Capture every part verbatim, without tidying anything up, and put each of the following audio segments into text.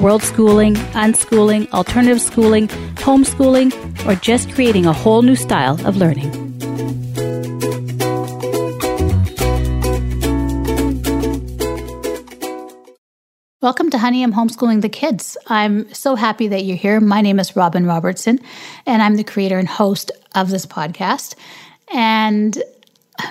World schooling, unschooling, alternative schooling, homeschooling, or just creating a whole new style of learning. Welcome to Honey, I'm Homeschooling the Kids. I'm so happy that you're here. My name is Robin Robertson, and I'm the creator and host of this podcast. And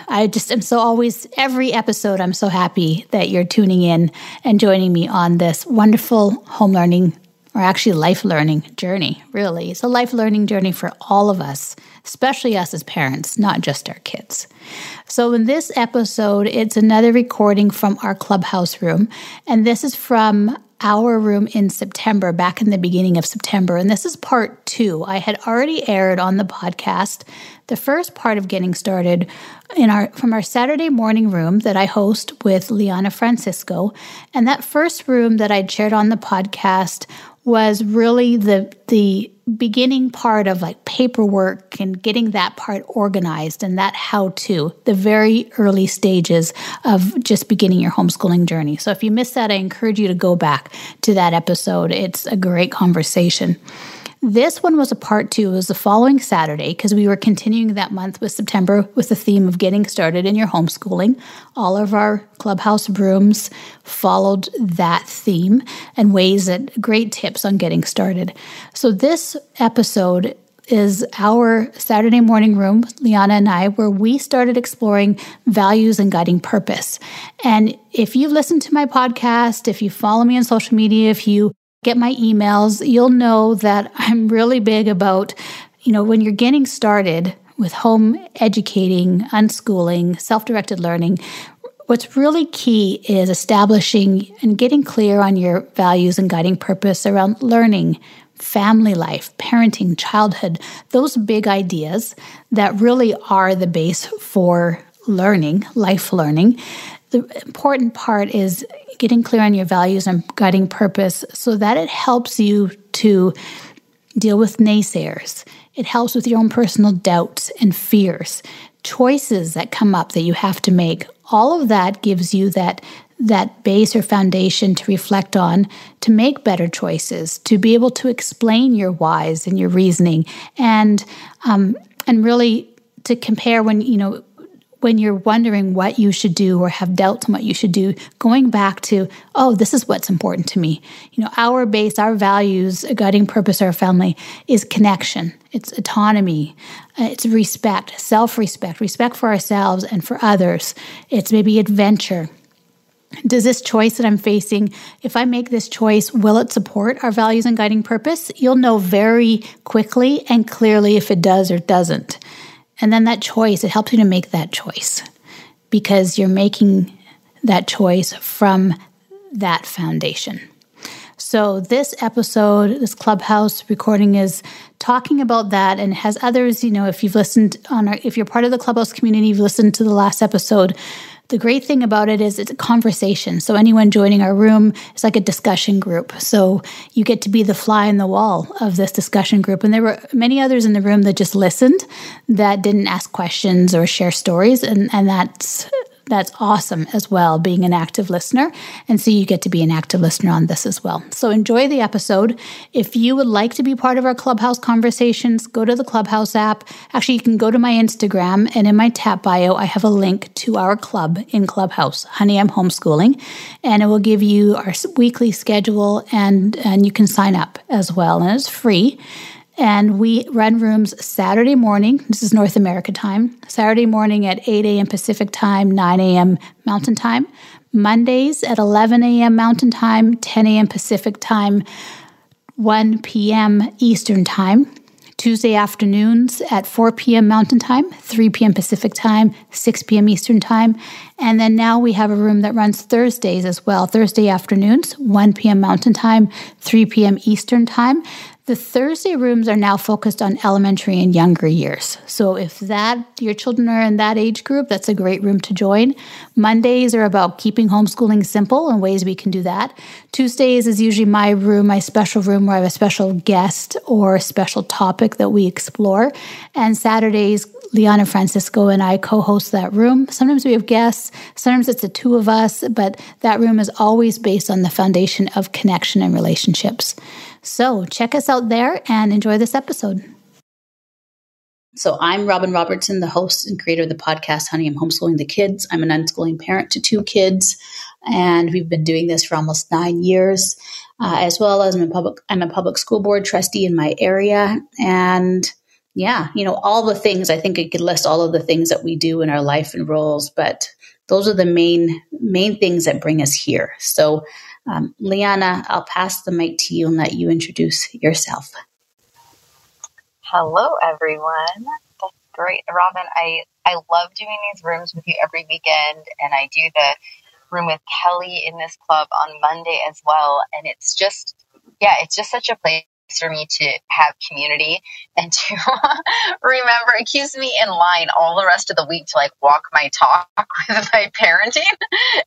I just am so always, every episode, I'm so happy that you're tuning in and joining me on this wonderful home learning, or actually life learning journey, really. It's a life learning journey for all of us, especially us as parents, not just our kids. So in this episode, it's another recording from our Clubhouse room, and this is from our room in September, back in the beginning of September, and this is part two. I had already aired on the podcast the first part of Getting Started in our from our Saturday morning room that I host with Liana Francisco, and that first room that I shared on the podcast was really the the beginning part of like paperwork and getting that part organized and that how-to, the very early stages of just beginning your homeschooling journey. So if you missed that, I encourage you to go back to that episode. It's a great conversation. This one was a part two. It was the following Saturday because we were continuing that month with September with the theme of getting started in your homeschooling. All of our Clubhouse rooms followed that theme and ways that great tips on getting started. So this episode is our Saturday morning room, Liana and I, where we started exploring values and guiding purpose. And if you've listened to my podcast, if you follow me on social media, if you get my emails, you'll know that I'm really big about, you know, when you're getting started with home educating, unschooling, self-directed learning, what's really key is establishing and getting clear on your values and guiding purpose around learning, family life, parenting, childhood, those big ideas that really are the base for learning, life learning. The important part is getting clear on your values and guiding purpose so that it helps you to deal with naysayers. It helps with your own personal doubts and fears, choices that come up that you have to make. All of that gives you that, that base or foundation to reflect on, to make better choices, to be able to explain your whys and your reasoning, and um, and really to compare when, you know, when you're wondering what you should do or have doubts on what you should do, going back to, oh, this is what's important to me. You know, our base, our values, a guiding purpose of our family is connection. It's autonomy. It's respect, self-respect, respect for ourselves and for others. It's maybe adventure. Does this choice that I'm facing, if I make this choice, will it support our values and guiding purpose? You'll know very quickly and clearly if it does or doesn't. And then that choice, it helps you to make that choice because you're making that choice from that foundation. So this episode, this Clubhouse recording is talking about that and has others, you know, if you've listened on, our, if you're part of the Clubhouse community, you've listened to the last episode. The great thing about it is it's a conversation. So anyone joining our room is like a discussion group. So you get to be the fly in the wall of this discussion group. And there were many others in the room that just listened, that didn't ask questions or share stories. And, and that's that's awesome as well, being an active listener. And so you get to be an active listener on this as well. So enjoy the episode. If you would like to be part of our Clubhouse conversations, go to the Clubhouse app. Actually, you can go to my Instagram, and in my tab bio, I have a link to our club in Clubhouse, Honey, I'm Homeschooling, and it will give you our weekly schedule, and, and you can sign up as well, and it's free. And we run rooms Saturday morning. This is North America time. Saturday morning at eight a.m. Pacific time, nine a.m. Mountain time. Mondays at eleven a.m. Mountain time, ten a.m. Pacific time, one p.m. Eastern time. Tuesday afternoons at four p.m. Mountain Time, three p.m. Pacific Time, six p.m. Eastern Time. And then now we have a room that runs Thursdays as well, Thursday afternoons, one p.m. Mountain Time, three p.m. Eastern Time. The Thursday rooms are now focused on elementary and younger years. So if that your children are in that age group, that's a great room to join. Mondays are about keeping homeschooling simple and ways we can do that. Tuesdays is usually my room, my special room where I have a special guest or a special topic that we explore. And Saturdays, Liana Francisco and I co-host that room. Sometimes we have guests, sometimes it's the two of us, but that room is always based on the foundation of connection and relationships. So check us out there and enjoy this episode. So I'm Robin Robertson, the host and creator of the podcast, Honey, I'm Homeschooling the Kids. I'm an unschooling parent to two kids, and we've been doing this for almost nine years, uh, as well as I'm a, public, I'm a public school board trustee in my area. And yeah, you know, all the things, I think I could list all of the things that we do in our life and roles, but those are the main, main things that bring us here. So Um, Liana, I'll pass the mic to you and let you introduce yourself. Hello, everyone. That's great. Robin, I, I love doing these rooms with you every weekend, and I do the room with Kelly in this club on Monday as well. And it's just, yeah, it's just such a place for me to have community and to remember, it keeps me in line all the rest of the week to like walk my talk with my parenting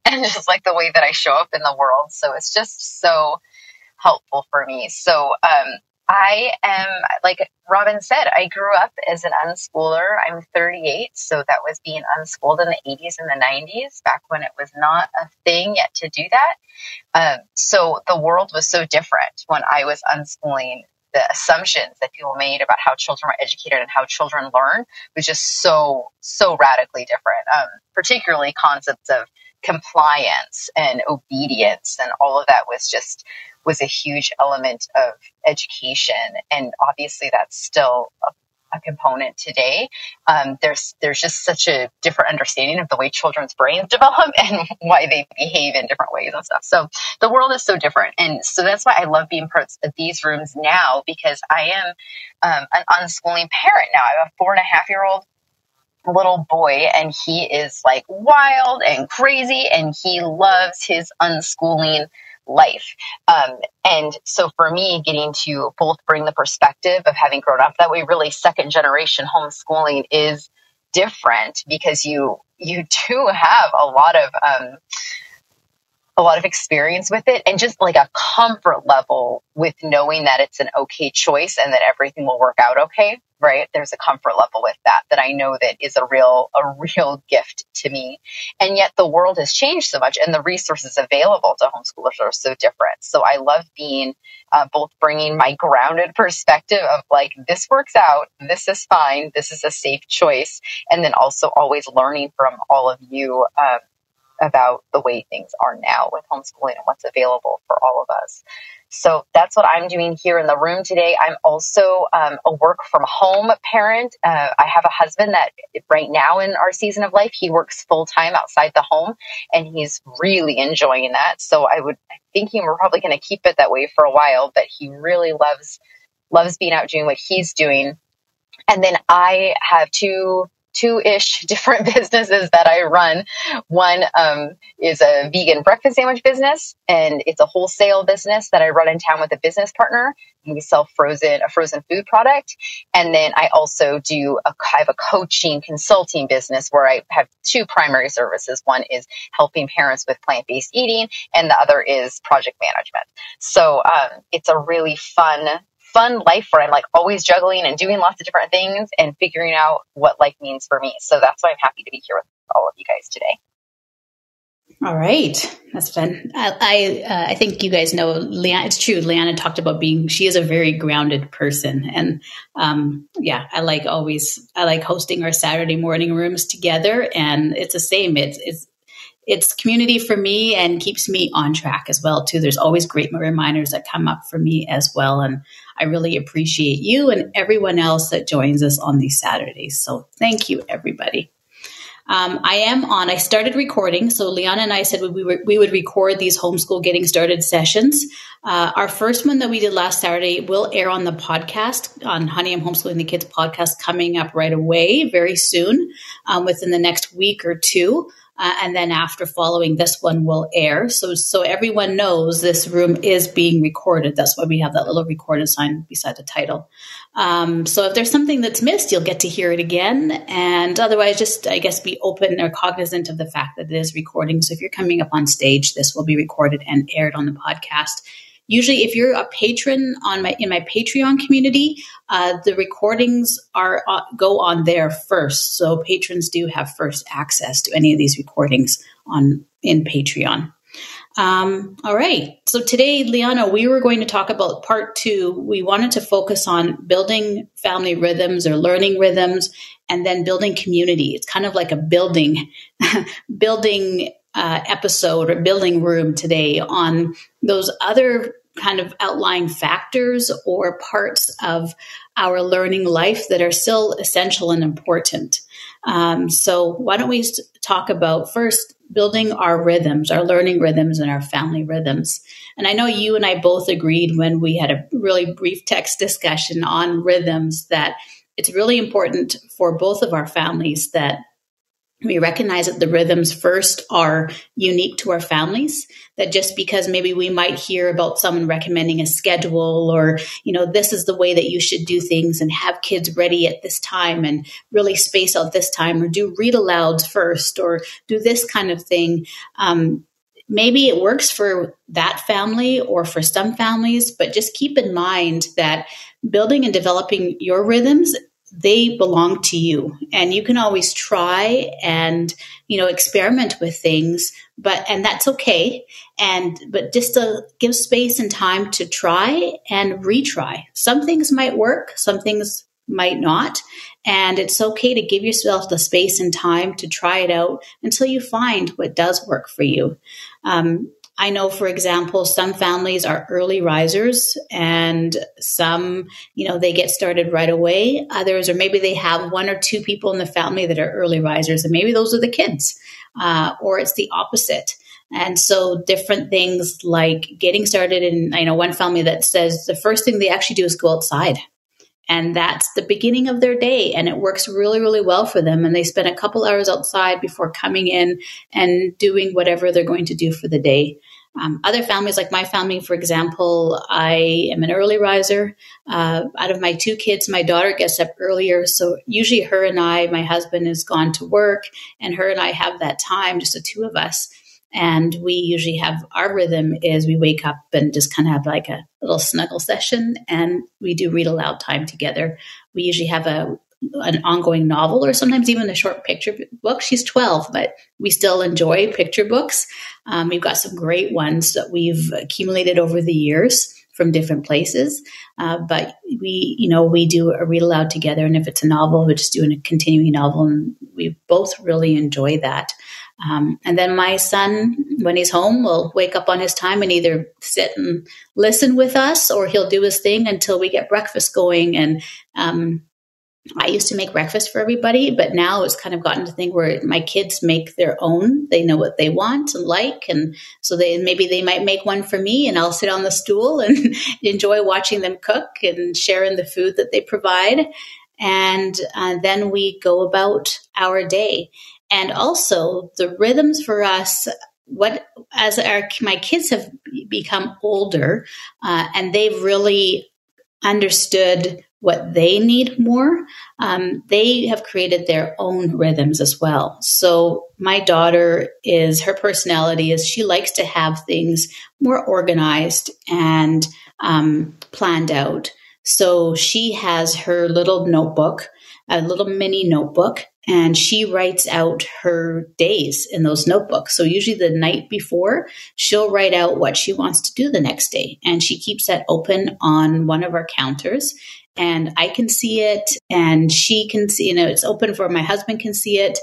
and just like the way that I show up in the world. So it's just so helpful for me. So um, I am, like Robin said, I grew up as an unschooler. I'm thirty-eight. So that was being unschooled in the eighties and the nineties, back when it was not a thing yet to do that. Um, so the world was so different when I was unschooling. The assumptions that people made about how children were educated and how children learn was just so, so radically different. Um, particularly concepts of compliance and obedience and all of that was just, was a huge element of education. And obviously that's still a a component today. Um, there's, there's just such a different understanding of the way children's brains develop and why they behave in different ways and stuff. So the world is so different. And so that's why I love being parts of these rooms now, because I am um, an unschooling parent now. I have a four and a half year old little boy, and he is like wild and crazy, and he loves his unschooling life. Um, and so for me, getting to both bring the perspective of having grown up that way, really second generation homeschooling is different, because you, you do have a lot of, um, a lot of experience with it, and just like a comfort level with knowing that it's an okay choice and that everything will work out okay, right? There's a comfort level with that, that I know that is a real, a real gift to me. And yet the world has changed so much, and the resources available to homeschoolers are so different. So I love being uh, both bringing my grounded perspective of like, this works out, this is fine, this is a safe choice. And then also always learning from all of you, um, about the way things are now with homeschooling and what's available for all of us. So that's what I'm doing here in the room today. I'm also um, a work from home parent. Uh, I have a husband that right now in our season of life, he works full time outside the home, and he's really enjoying that. So I would I'm thinking we're probably going to keep it that way for a while, but he really loves, loves being out doing what he's doing. And then I have two two-ish different businesses that I run. One um, is a vegan breakfast sandwich business, and it's a wholesale business that I run in town with a business partner, and we sell frozen a frozen food product. And then I also do a, I have a coaching consulting business where I have two primary services. One is helping parents with plant-based eating, and the other is project management. So um, it's a really fun fun life where I'm like always juggling and doing lots of different things and figuring out what life means for me. So that's why I'm happy to be here with all of you guys today. All right. That's fun. I I, uh, I think you guys know, Liana, it's true. Liana talked about being, she is a very grounded person. And um, yeah, I like always, I like hosting our Saturday morning rooms together, and it's the same. It's, it's, It's community for me and keeps me on track as well, too. There's always great reminders that come up for me as well. And I really appreciate you and everyone else that joins us on these Saturdays. So thank you, everybody. Um, I am on, I started recording. So Liana and I said we, were, we would record these homeschool getting started sessions. Uh, our first one that we did last Saturday will air on the podcast, on Honey, I'm Homeschooling the Kids podcast, coming up right away, very soon, um, within the next week or two. Uh, and then after following, this one will air. So so everyone knows this room is being recorded. That's why we have that little recorded sign beside the title. Um, so if there's something that's missed, you'll get to hear it again. And otherwise, just, I guess, be open or cognizant of the fact that it is recording. So if you're coming up on stage, this will be recorded and aired on the podcast. Usually, if you're a patron on my in my Patreon community, uh, the recordings are uh, go on there first. So patrons do have first access to any of these recordings on in Patreon. Um, all right. So today, Liana, we were going to talk about part two. We wanted to focus on building family rhythms or learning rhythms, and then building community. It's kind of like a building, building uh, episode or building room today on those other kind of outlying factors or parts of our learning life that are still essential and important. Um, so why don't we talk about first building our rhythms, our learning rhythms and our family rhythms. And I know you and I both agreed when we had a really brief text discussion on rhythms that it's really important for both of our families that we recognize that the rhythms first are unique to our families, that just because maybe we might hear about someone recommending a schedule or, you know, this is the way that you should do things and have kids ready at this time and really space out this time or do read alouds first or do this kind of thing. Um, maybe it works for that family or for some families, but just keep in mind that building and developing your rhythms, they belong to you, and you can always try and, you know, experiment with things, but, and that's okay. And, but just to give space and time to try and retry. Some things might work, some things might not. And it's okay to give yourself the space and time to try it out until you find what does work for you. Um, I know, for example, some families are early risers and some, you know, they get started right away. Others, or maybe they have one or two people in the family that are early risers and maybe those are the kids, uh, or it's the opposite. And so different things like getting started in, I know one family that says the first thing they actually do is go outside. And that's the beginning of their day. And it works really, really well for them. And they spend a couple hours outside before coming in and doing whatever they're going to do for the day. Um, other families, like my family, for example, I am an early riser. Uh, out of my two kids, my daughter gets up earlier. So usually her and I, my husband is gone to work and her and I have that time, just the two of us. And we usually have our rhythm is we wake up and just kind of have like a little snuggle session and we do read aloud time together. We usually have a an ongoing novel or sometimes even a short picture book. She's twelve, but we still enjoy picture books. Um, we've got some great ones that we've accumulated over the years from different places. Uh, but we, you know, we do a read aloud together. And if it's a novel, we're just doing a continuing novel. And we both really enjoy that. Um, and then my son, when he's home, will wake up on his time and either sit and listen with us or he'll do his thing until we get breakfast going. And um, I used to make breakfast for everybody, but now it's kind of gotten to the thing where my kids make their own. They know what they want and like. And so they maybe they might make one for me and I'll sit on the stool and enjoy watching them cook and sharing the food that they provide. And uh, then we go about our day. And also the rhythms for us, what as our my kids have become older uh, and they've really understood what they need more, um, they have created their own rhythms as well. So my daughter is, her personality is she likes to have things more organized and um, planned out. So she has her little notebook, a little mini notebook, and she writes out her days in those notebooks. So usually the night before, she'll write out what she wants to do the next day. And she keeps that open on one of our counters. And I can see it and she can see, you know, it's open for my husband can see it.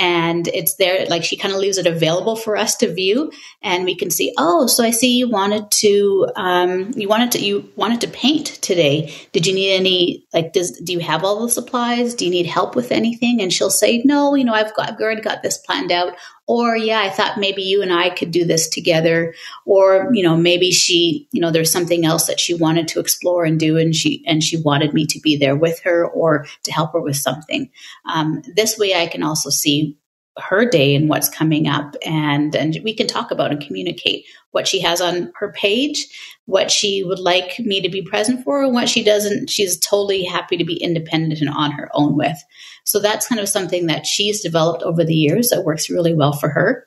And it's there, like she kind of leaves it available for us to view, and we can see, oh, so I see you wanted to, um, you wanted to, you wanted to paint today. Did you need any, like, does, do you have all the supplies? Do you need help with anything? And she'll say, no, you know, I've got, I've already got this planned out. Or, yeah, I thought maybe you and I could do this together. Or, you know, maybe she, you know, there's something else that she wanted to explore and do, and she and she wanted me to be there with her or to help her with something. Um, this way I can also see her day and what's coming up, and, and we can talk about and communicate what she has on her page, what she would like me to be present for, and what she doesn't, she's totally happy to be independent and on her own with. So that's kind of something that she's developed over the years that works really well for her.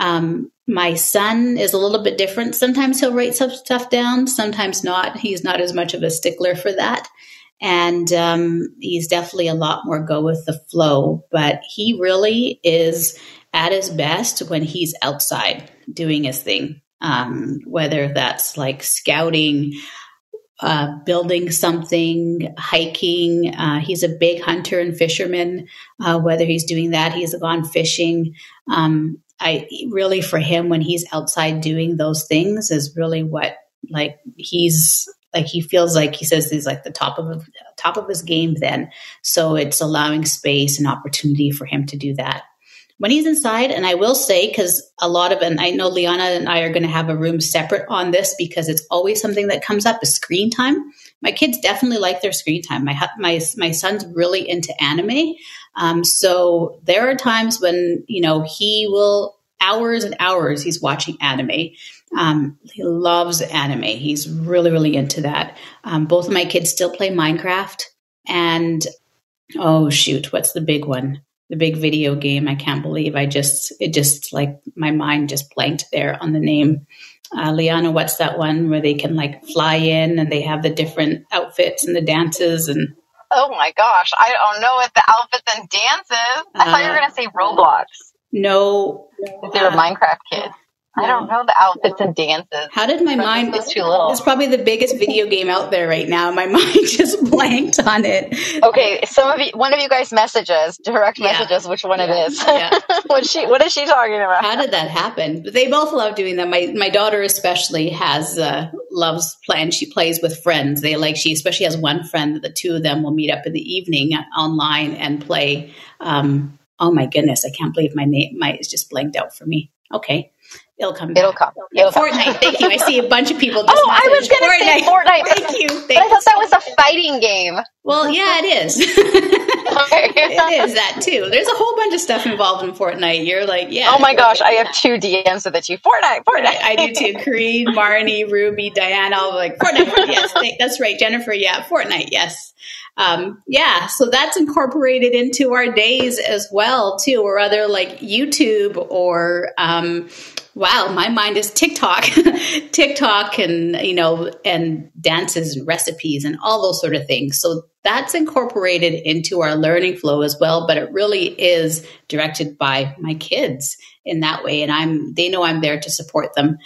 Um, my son is a little bit different. Sometimes he'll write some stuff down, sometimes not. He's not as much of a stickler for that. And um, he's definitely a lot more go with the flow, but he really is at his best when he's outside doing his thing. Um, whether that's like scouting, uh, building something, hiking. Uh, he's a big hunter and fisherman. Uh, whether he's doing that, he's gone fishing. Um, I really, for him, when he's outside doing those things is really what, like, he's like, he feels like, he says he's like the top of, top of his game then. So it's allowing space and opportunity for him to do that. When he's inside, and I will say, because a lot of, and I know Liana and I are going to have a room separate on this because it's always something that comes up is screen time. My kids definitely like their screen time. My my my son's really into anime, um, so there are times when, you know, he will hours and hours he's watching anime. Um, he loves anime. He's really really into that. Um, both of my kids still play Minecraft, and oh shoot, what's the big one? The big video game. I can't believe I just, it just like my mind just blanked there on the name. Uh, Liana, what's that one where they can like fly in and they have the different outfits and the dances and. Oh my gosh. I don't know what the outfits and dances. I uh, thought you were going to say Roblox. No. If you're uh, a Minecraft kid. No. I don't know the outfits and dances. How did my mind? It's too little. It's probably the biggest video game out there right now. My mind just blanked on it. Okay, some of you, one of you guys messages, direct yeah. messages, which one yeah. it is? Yeah. what she? What is she talking about? How did that happen? But they both love doing that. My my daughter especially has uh, loves playing. She plays with friends. They like she especially has one friend that the two of them will meet up in the evening online and play. Um, oh my goodness, I can't believe my name. My is just blanked out for me. Okay. It'll come back. It'll come. It'll Fortnite, come. Thank you. I see a bunch of people. Just oh, I was going to say Fortnite. Thank you. Thank but I thought that was a fighting game. Well, yeah, it is. It is that too. There's a whole bunch of stuff involved in Fortnite. You're like, yeah. Oh my gosh, I have two D Ms with it. You Fortnite, Fortnite. I, I do too. Kareen, Marnie, Ruby, Diane, all like Fortnite. Yes, that's right. Jennifer, yeah, Fortnite. Yes. Um, yeah, so that's incorporated into our days as well, too, or other like YouTube or, um, wow, my mind is TikTok, TikTok and, you know, and dances and recipes and all those sort of things. So that's incorporated into our learning flow as well, but it really is directed by my kids in that way. And I'm, they know I'm there to support them.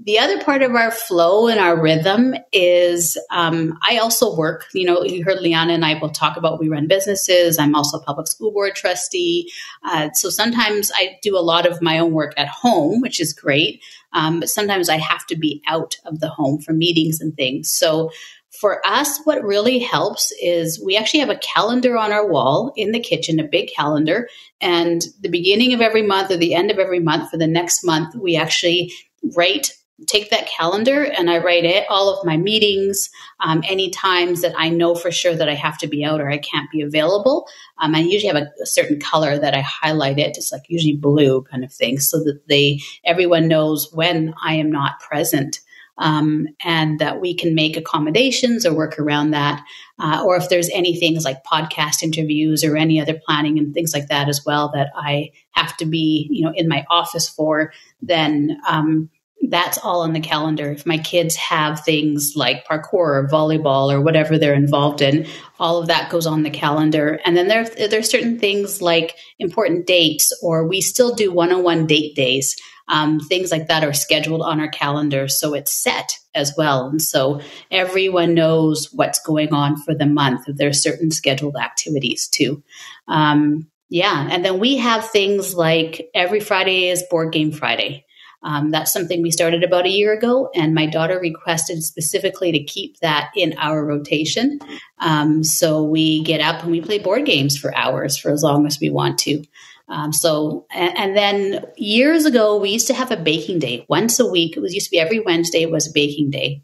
The other part of our flow and our rhythm is um, I also work. You know, you heard Liana and I both talk about we run businesses. I'm also a public school board trustee. Uh, so sometimes I do a lot of my own work at home, which is great. Um, but sometimes I have to be out of the home for meetings and things. So for us, what really helps is we actually have a calendar on our wall in the kitchen, a big calendar. And the beginning of every month or the end of every month for the next month, we actually write take that calendar and I write it, all of my meetings, um, any times that I know for sure that I have to be out or I can't be available. Um, I usually have a, a certain color that I highlight it. It's like usually blue kind of thing so that they, everyone knows when I am not present. Um, and that we can make accommodations or work around that. Uh, or if there's any things like podcast interviews or any other planning and things like that as well, that I have to be, you know, in my office for, then, um, that's all on the calendar. If my kids have things like parkour or volleyball or whatever they're involved in, all of that goes on the calendar. And then there, there are certain things like important dates, or we still do one-on-one date days. Um, things like that are scheduled on our calendar. So it's set as well. And so everyone knows what's going on for the month. There are certain scheduled activities too. Um, Yeah. And then we have things like every Friday is Board Game Friday. Um, that's something we started about a year ago, and my daughter requested specifically to keep that in our rotation. Um, so we get up and we play board games for hours for as long as we want to. Um, so, and, and then years ago, we used to have a baking day once a week. It was used to be every Wednesday was baking day.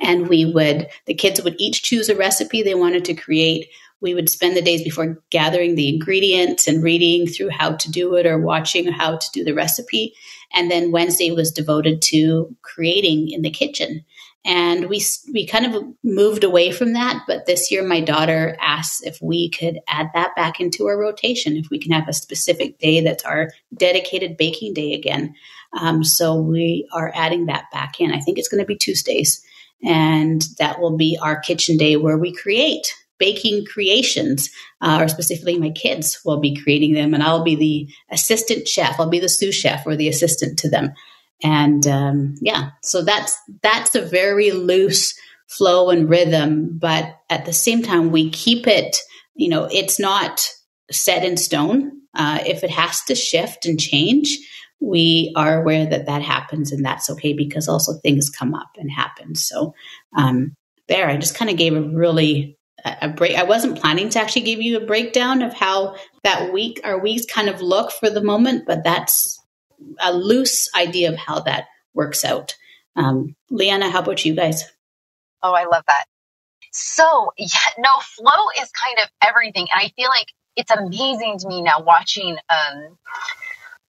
And we would, the kids would each choose a recipe they wanted to create. We would spend the days before gathering the ingredients and reading through how to do it or watching how to do the recipe. And then Wednesday was devoted to creating in the kitchen. And we we kind of moved away from that. But this year, my daughter asked if we could add that back into our rotation, if we can have a specific day that's our dedicated baking day again. Um, so we are adding that back in. I think it's going to be Tuesdays. And that will be our kitchen day where we create baking creations, uh, or specifically my kids will be creating them, and I'll be the assistant chef. I'll be the sous chef or the assistant to them. And um, yeah, so that's, that's a very loose flow and rhythm, but at the same time, we keep it, you know, it's not set in stone. Uh, if it has to shift and change, we are aware that that happens, and that's okay, because also things come up and happen. So um, there, I just kind of gave a really a break. I wasn't planning to actually give you a breakdown of how that week, our weeks kind of look for the moment, but that's a loose idea of how that works out. Um, Liana, how about you guys? Oh, I love that. So yeah, no, flow is kind of everything. And I feel like it's amazing to me now watching, um,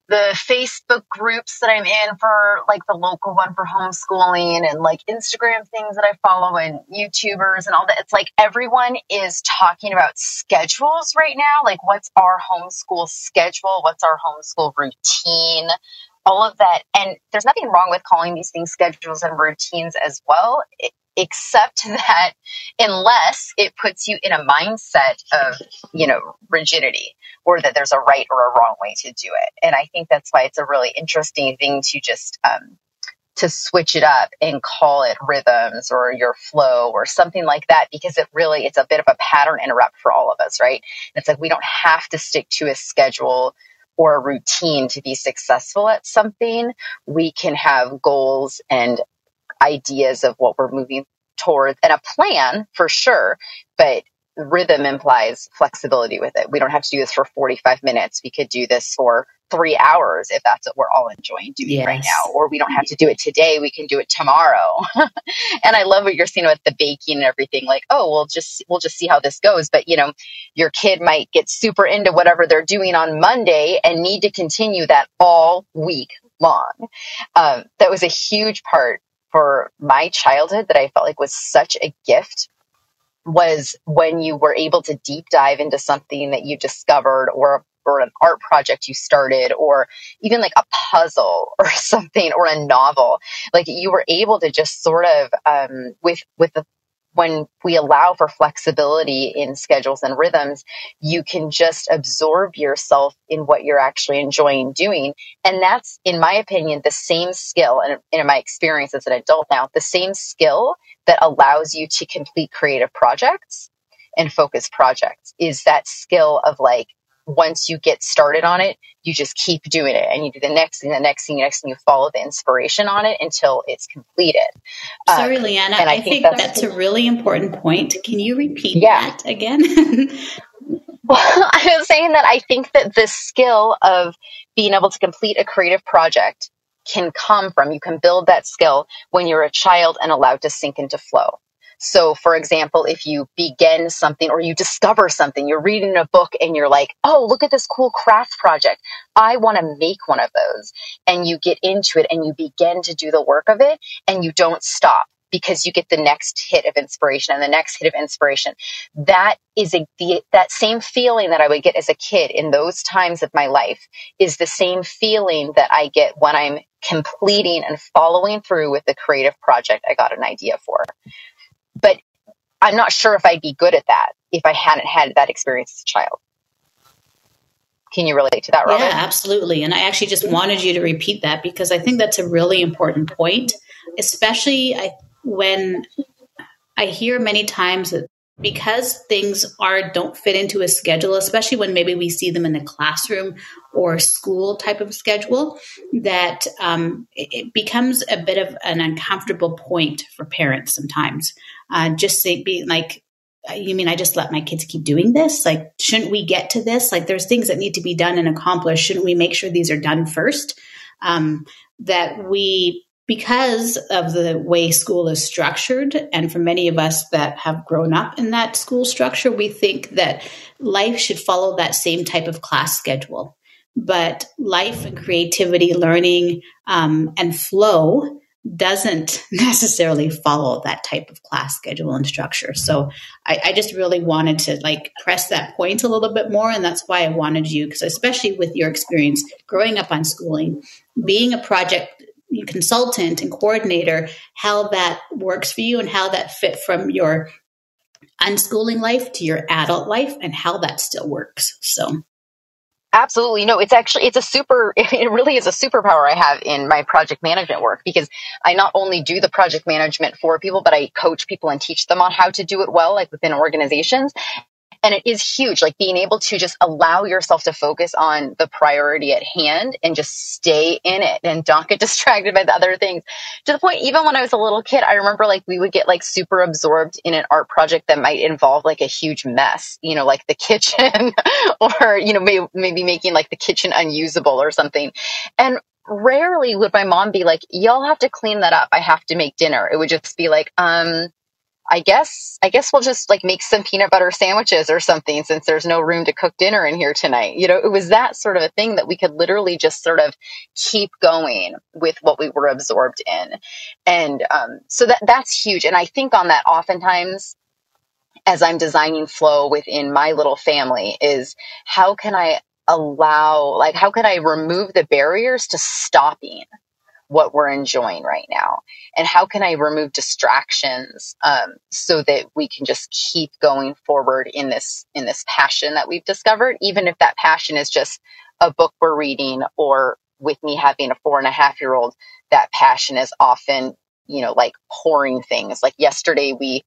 the Facebook groups that I'm in for, like, the local one for homeschooling, and like Instagram things that I follow, and YouTubers and all that. It's like everyone is talking about schedules right now. Like, what's our homeschool schedule? What's our homeschool routine? All of that. And there's nothing wrong with calling these things schedules and routines as well, except that unless it puts you in a mindset of, you know, rigidity, or that there's a right or a wrong way to do it. And I think that's why it's a really interesting thing to just, um, to switch it up and call it rhythms or your flow or something like that, because it really, it's a bit of a pattern interrupt for all of us, right? And it's like, we don't have to stick to a schedule or a routine to be successful at something. We can have goals and ideas of what we're moving towards, and a plan for sure, but rhythm implies flexibility with it. We don't have to do this for forty-five minutes. We could do this for three hours if that's what we're all enjoying doing yes. right now, or we don't have to do it today. We can do it tomorrow. And I love what you're seeing with the baking and everything. Like, oh, we'll just, we'll just see how this goes. But you know, your kid might get super into whatever they're doing on Monday and need to continue that all week long. Um, that was a huge part for my childhood that I felt like was such a gift, was when you were able to deep dive into something that you discovered, or or an art project you started, or even like a puzzle or something, or a novel. Like, you were able to just sort of, um, with, with the, when we allow for flexibility in schedules and rhythms, you can just absorb yourself in what you're actually enjoying doing. And that's, in my opinion, the same skill, and in my experience as an adult now, the same skill that allows you to complete creative projects and focus projects is that skill of, like, once you get started on it, you just keep doing it, and you do the next thing, the next thing, the next thing. You follow the inspiration on it until it's completed. Sorry, um, Liana, I, I think, think that's, that's a really important point. Can you repeat yeah. that again? Well, I was saying that I think that the skill of being able to complete a creative project can come from, you can build that skill when you're a child and allowed to sink into flow. So for example, if you begin something or you discover something, you're reading a book and you're like, oh, look at this cool craft project. I want to make one of those. And you get into it and you begin to do the work of it, and you don't stop, because you get the next hit of inspiration and the next hit of inspiration. That is a, the, that same feeling that I would get as a kid in those times of my life is the same feeling that I get when I'm completing and following through with the creative project I got an idea for. But I'm not sure if I'd be good at that if I hadn't had that experience as a child. Can you relate to that, Robin? Yeah, absolutely. And I actually just wanted you to repeat that, because I think that's a really important point, especially I, when I hear many times that because things are don't fit into a schedule, especially when maybe we see them in a classroom or school type of schedule, that um, it becomes a bit of an uncomfortable point for parents sometimes. Uh, just say, be like, you mean I just let my kids keep doing this? Like, shouldn't we get to this? Like, there's things that need to be done and accomplished. Shouldn't we make sure these are done first? Um, that we, because of the way school is structured, and for many of us that have grown up in that school structure, we think that life should follow that same type of class schedule. But life and creativity, learning, um, and flow doesn't necessarily follow that type of class schedule and structure. So I, I just really wanted to like press that point a little bit more. And that's why I wanted you, because especially with your experience growing up on schooling, being a project consultant and coordinator, how that works for you and how that fit from your unschooling life to your adult life and how that still works. So absolutely. No, it's actually, it's a super, it really is a superpower I have in my project management work, because I not only do the project management for people, but I coach people and teach them on how to do it well, like within organizations. And it is huge, like being able to just allow yourself to focus on the priority at hand and just stay in it and don't get distracted by the other things. To the point, even when I was a little kid, I remember like we would get like super absorbed in an art project that might involve like a huge mess, you know, like the kitchen or, you know, maybe, maybe making like the kitchen unusable or something. And rarely would my mom be like, y'all have to clean that up. I have to make dinner. It would just be like, um... I guess, I guess we'll just like make some peanut butter sandwiches or something, since there's no room to cook dinner in here tonight. You know, it was that sort of a thing that we could literally just sort of keep going with what we were absorbed in. And um, so that that's huge. And I think on that oftentimes, as I'm designing flow within my little family, is how can I allow, like, how can I remove the barriers to stopping what we're enjoying right now? And how can I remove distractions um, so that we can just keep going forward in this, in this passion that we've discovered, even if that passion is just a book we're reading, or with me having a four and a half year old, that passion is often, you know, like pouring things. Like yesterday we,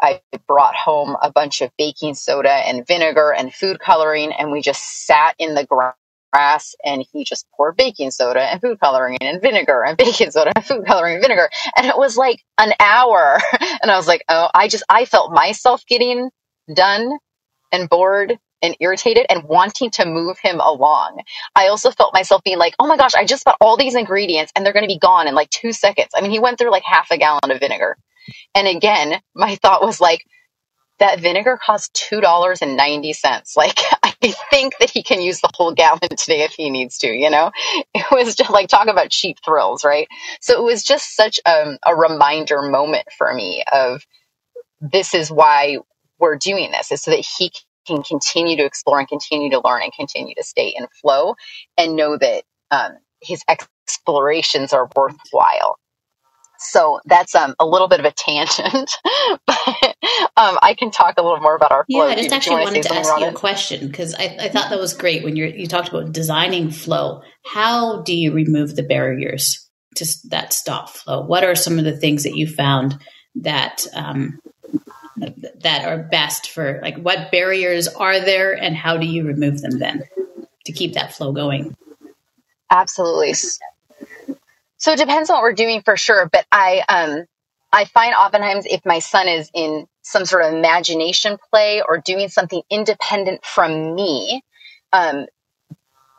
I brought home a bunch of baking soda and vinegar and food coloring, and we just sat in the ground grass and he just poured baking soda and food coloring and vinegar and baking soda and food coloring and vinegar. And it was like an hour. And I was like, oh, I just, I felt myself getting done and bored and irritated and wanting to move him along. I also felt myself being like, oh my gosh, I just bought all these ingredients and they're going to be gone in like two seconds. I mean, he went through like half a gallon of vinegar. And again, my thought was like, that vinegar cost two dollars and ninety cents. Like, I think that he can use the whole gallon today if he needs to, you know? It was just like, talk about cheap thrills, right? So it was just such um, a reminder moment for me of, this is why we're doing this, is so that he can continue to explore and continue to learn and continue to stay in flow and know that um, his explorations are worthwhile. So that's um, a little bit of a tangent, but um, I can talk a little more about our flow. Yeah, I just actually wanted to ask you a question, because I, I thought that was great when you you talked about designing flow. How do you remove the barriers to that stop flow? What are some of the things that you found that um, that are best for, like, what barriers are there and how do you remove them then to keep that flow going? Absolutely. So it depends on what we're doing for sure. But I, um, I find oftentimes if my son is in some sort of imagination play or doing something independent from me, um,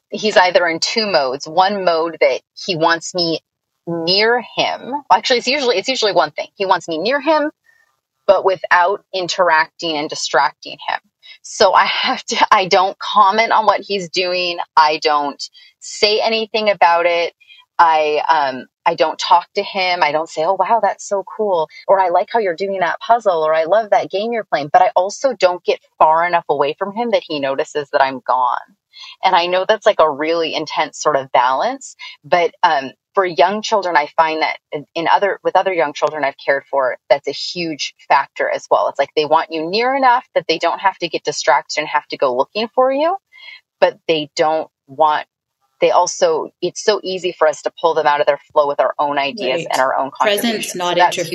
he's either in two modes. One mode that he wants me near him. Actually, it's usually, it's usually one thing. He wants me near him, but without interacting and distracting him. So I have to, I don't comment on what he's doing. I don't say anything about it. I, um, I don't talk to him. I don't say, oh, wow, that's so cool. Or I like how you're doing that puzzle. Or I love that game you're playing. But I also don't get far enough away from him that he notices that I'm gone. And I know that's like a really intense sort of balance. But, um, for young children, I find that in other, with other young children I've cared for, that's a huge factor as well. It's like they want you near enough that they don't have to get distracted and have to go looking for you, but they don't want They also, it's so easy for us to pull them out of their flow with our own ideas, right, and our own contributions. Presence, not so interference.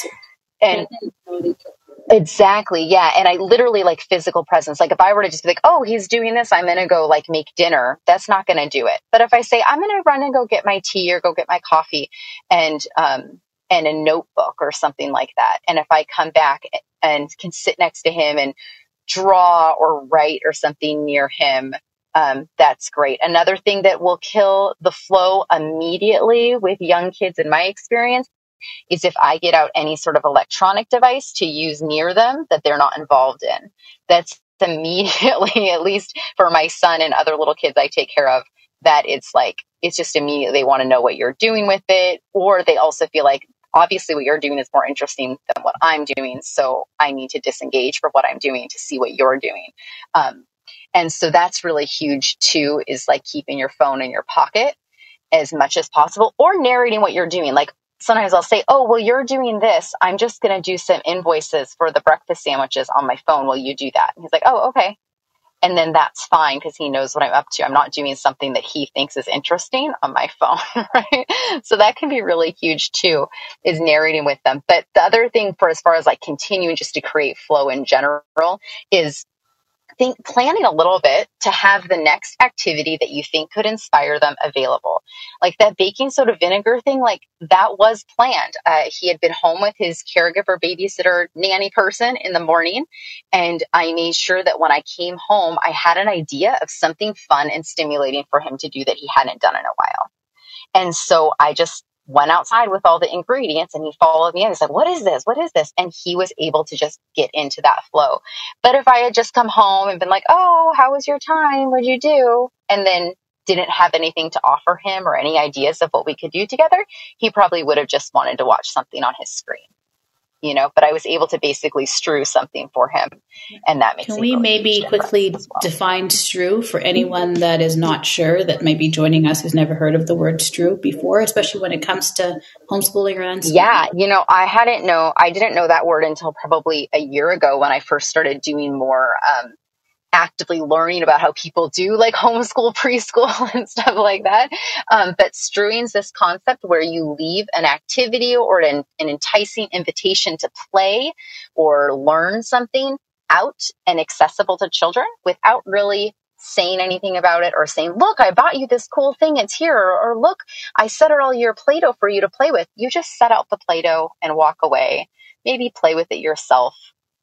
Huge for me. And Exactly. Yeah. And I literally like physical presence. Like if I were to just be like, oh, he's doing this, I'm going to go like make dinner. That's not going to do it. But if I say I'm going to run and go get my tea or go get my coffee and, um, and a notebook or something like that. And if I come back and can sit next to him and draw or write or something near him, um, that's great. Another thing that will kill the flow immediately with young kids, in my experience, is if I get out any sort of electronic device to use near them that they're not involved in. That's immediately, at least for my son and other little kids I take care of, that it's like, it's just immediately they want to know what you're doing with it. Or they also feel like, obviously what you're doing is more interesting than what I'm doing. So I need to disengage from what I'm doing to see what you're doing. Um, and so that's really huge too, is like keeping your phone in your pocket as much as possible, or narrating what you're doing. Like, sometimes I'll say, oh, well, you're doing this. I'm just going to do some invoices for the breakfast sandwiches on my phone. Will you do that? And he's like, oh, okay. And then that's fine, because he knows what I'm up to. I'm not doing something that he thinks is interesting on my phone, right? So that can be really huge too, is narrating with them. But the other thing, for as far as like continuing just to create flow in general, is think planning a little bit to have the next activity that you think could inspire them available. Like that baking soda vinegar thing, like that was planned. Uh, he had been home with his caregiver, babysitter, nanny person in the morning. And I made sure that when I came home, I had an idea of something fun and stimulating for him to do that he hadn't done in a while. And so I just went outside with all the ingredients, and he followed me and he said, what is this? What is this? And he was able to just get into that flow. But if I had just come home and been like, oh, how was your time? What'd you do? And then didn't have anything to offer him or any ideas of what we could do together, he probably would have just wanted to watch something on his screen, you know, but I was able to basically strew something for him. And that makes sense. Can we maybe quickly define strew for anyone that is not sure, that might be joining us, who's never heard of the word strew before, especially when it comes to homeschooling or unschooling? Yeah. You know, I hadn't know, I didn't know that word until probably a year ago when I first started doing more, um, actively learning about how people do like homeschool, preschool and stuff like that. Um, but strewing is this concept where you leave an activity or an, an enticing invitation to play or learn something out and accessible to children without really saying anything about it or saying, look, I bought you this cool thing. It's here. Or, or look, I set out all your Play-Doh for you to play with. You just set out the Play-Doh and walk away, maybe play with it yourself,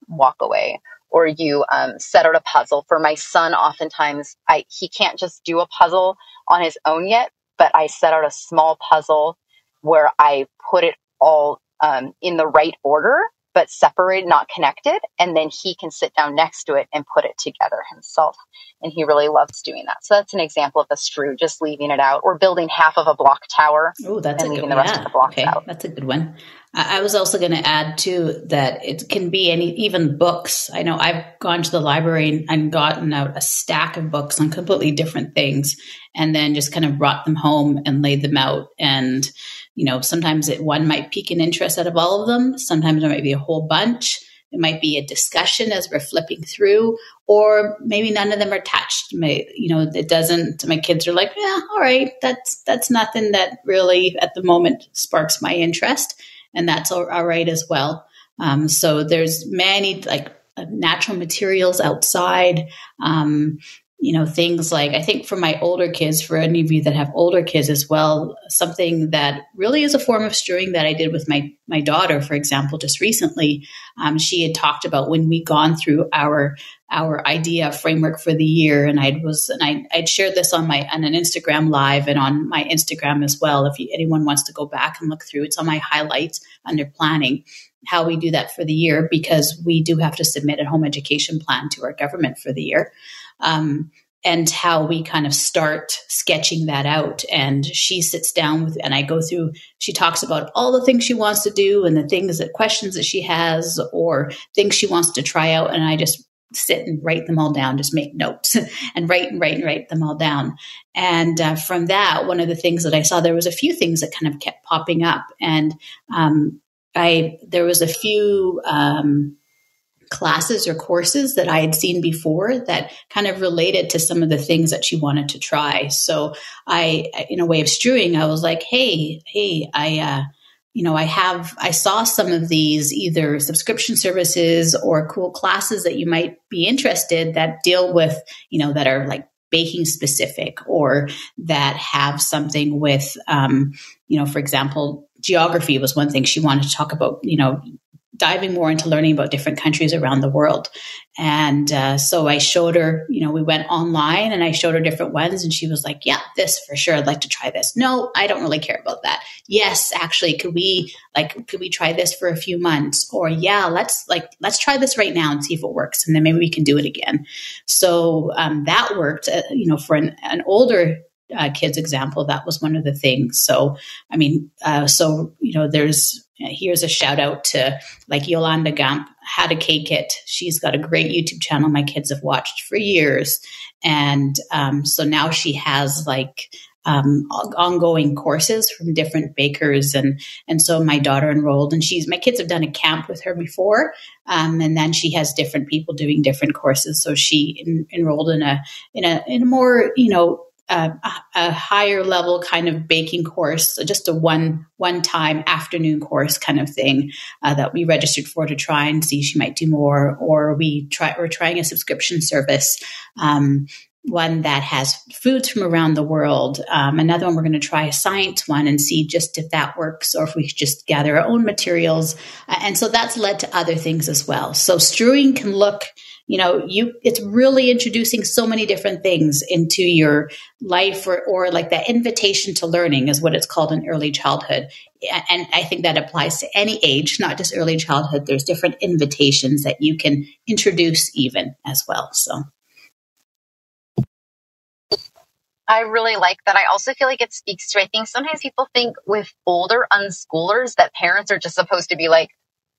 walk away. Or you um, set out a puzzle. For my son, oftentimes I, he can't just do a puzzle on his own yet, but I set out a small puzzle where I put it all um, in the right order, but separated, not connected. And then he can sit down next to it and put it together himself. And he really loves doing that. So that's an example of a strew, just leaving it out, or building half of a block tower. Ooh, that's and a leaving good the rest yeah. of the block okay. out. That's a good one. I was also going to add too that it can be any, even books. I know I've gone to the library and gotten out a stack of books on completely different things, and then just kind of brought them home and laid them out. And, you know, sometimes it, one might pique an interest out of all of them. Sometimes there might be a whole bunch. It might be a discussion as we're flipping through, or maybe none of them are touched. My, you know, it doesn't, my kids are like, yeah, all right, that's, that's nothing that really at the moment sparks my interest. And that's all, all right as well. Um, so there's many like uh, natural materials outside, um, you know, things like, I think for my older kids, for any of you that have older kids as well, something that really is a form of strewing that I did with my, my daughter, for example, just recently, um, she had talked about when we gone through our, our idea framework for the year. And I was, and I, I'd shared this on my, on an Instagram live and on my Instagram as well. If you, anyone wants to go back and look through, it's on my highlights under planning, how we do that for the year, because we do have to submit a home education plan to our government for the year. Um, and how we kind of start sketching that out. And she sits down with, and I go through, she talks about all the things she wants to do and the things that questions that she has or things she wants to try out. And I just sit and write them all down, just make notes and write and write and write them all down. And uh, from that, one of the things that I saw, there was a few things that kind of kept popping up. And um, I, there was a few, um, classes or courses that I had seen before that kind of related to some of the things that she wanted to try. So I, in a way of strewing, I was like, Hey, Hey, I, uh, you know, I have, I saw some of these either subscription services or cool classes that you might be interested that deal with, you know, that are like baking specific or that have something with, um, you know, for example, geography was one thing she wanted to talk about, you know, diving more into learning about different countries around the world. And uh, so I showed her, you know, we went online and I showed her different ones and she was like, yeah, this for sure. I'd like to try this. No, I don't really care about that. Yes, actually, could we like, could we try this for a few months? Or yeah, let's like, let's try this right now and see if it works. And then maybe we can do it again. So um, that worked, uh, you know, for an, an older uh, kid's example, that was one of the things. So, I mean, uh, so, you know, there's, here's a shout out to like Yolanda Gamper, How To Cake It. She's got a great YouTube channel my kids have watched for years. And um, so now she has like um, ongoing courses from different bakers. And and so my daughter enrolled and she's, my kids have done a camp with her before. Um, and then she has different people doing different courses. So she en- enrolled in a, in a, in a more, you know, Uh, a higher level kind of baking course, just a one one time afternoon course kind of thing uh, that we registered for to try and see she might do more. Or we try we're trying a subscription service, um, one that has foods from around the world. Um, another one we're going to try a science one and see just if that works, or if we just gather our own materials. Uh, and so that's led to other things as well. So strewing can look. You know, you it's really introducing so many different things into your life, or, or like that invitation to learning is what it's called in early childhood. And I think that applies to any age, not just early childhood. There's different invitations that you can introduce even as well. So I really like that. I also feel like it speaks to, I think sometimes people think with older unschoolers that parents are just supposed to be like,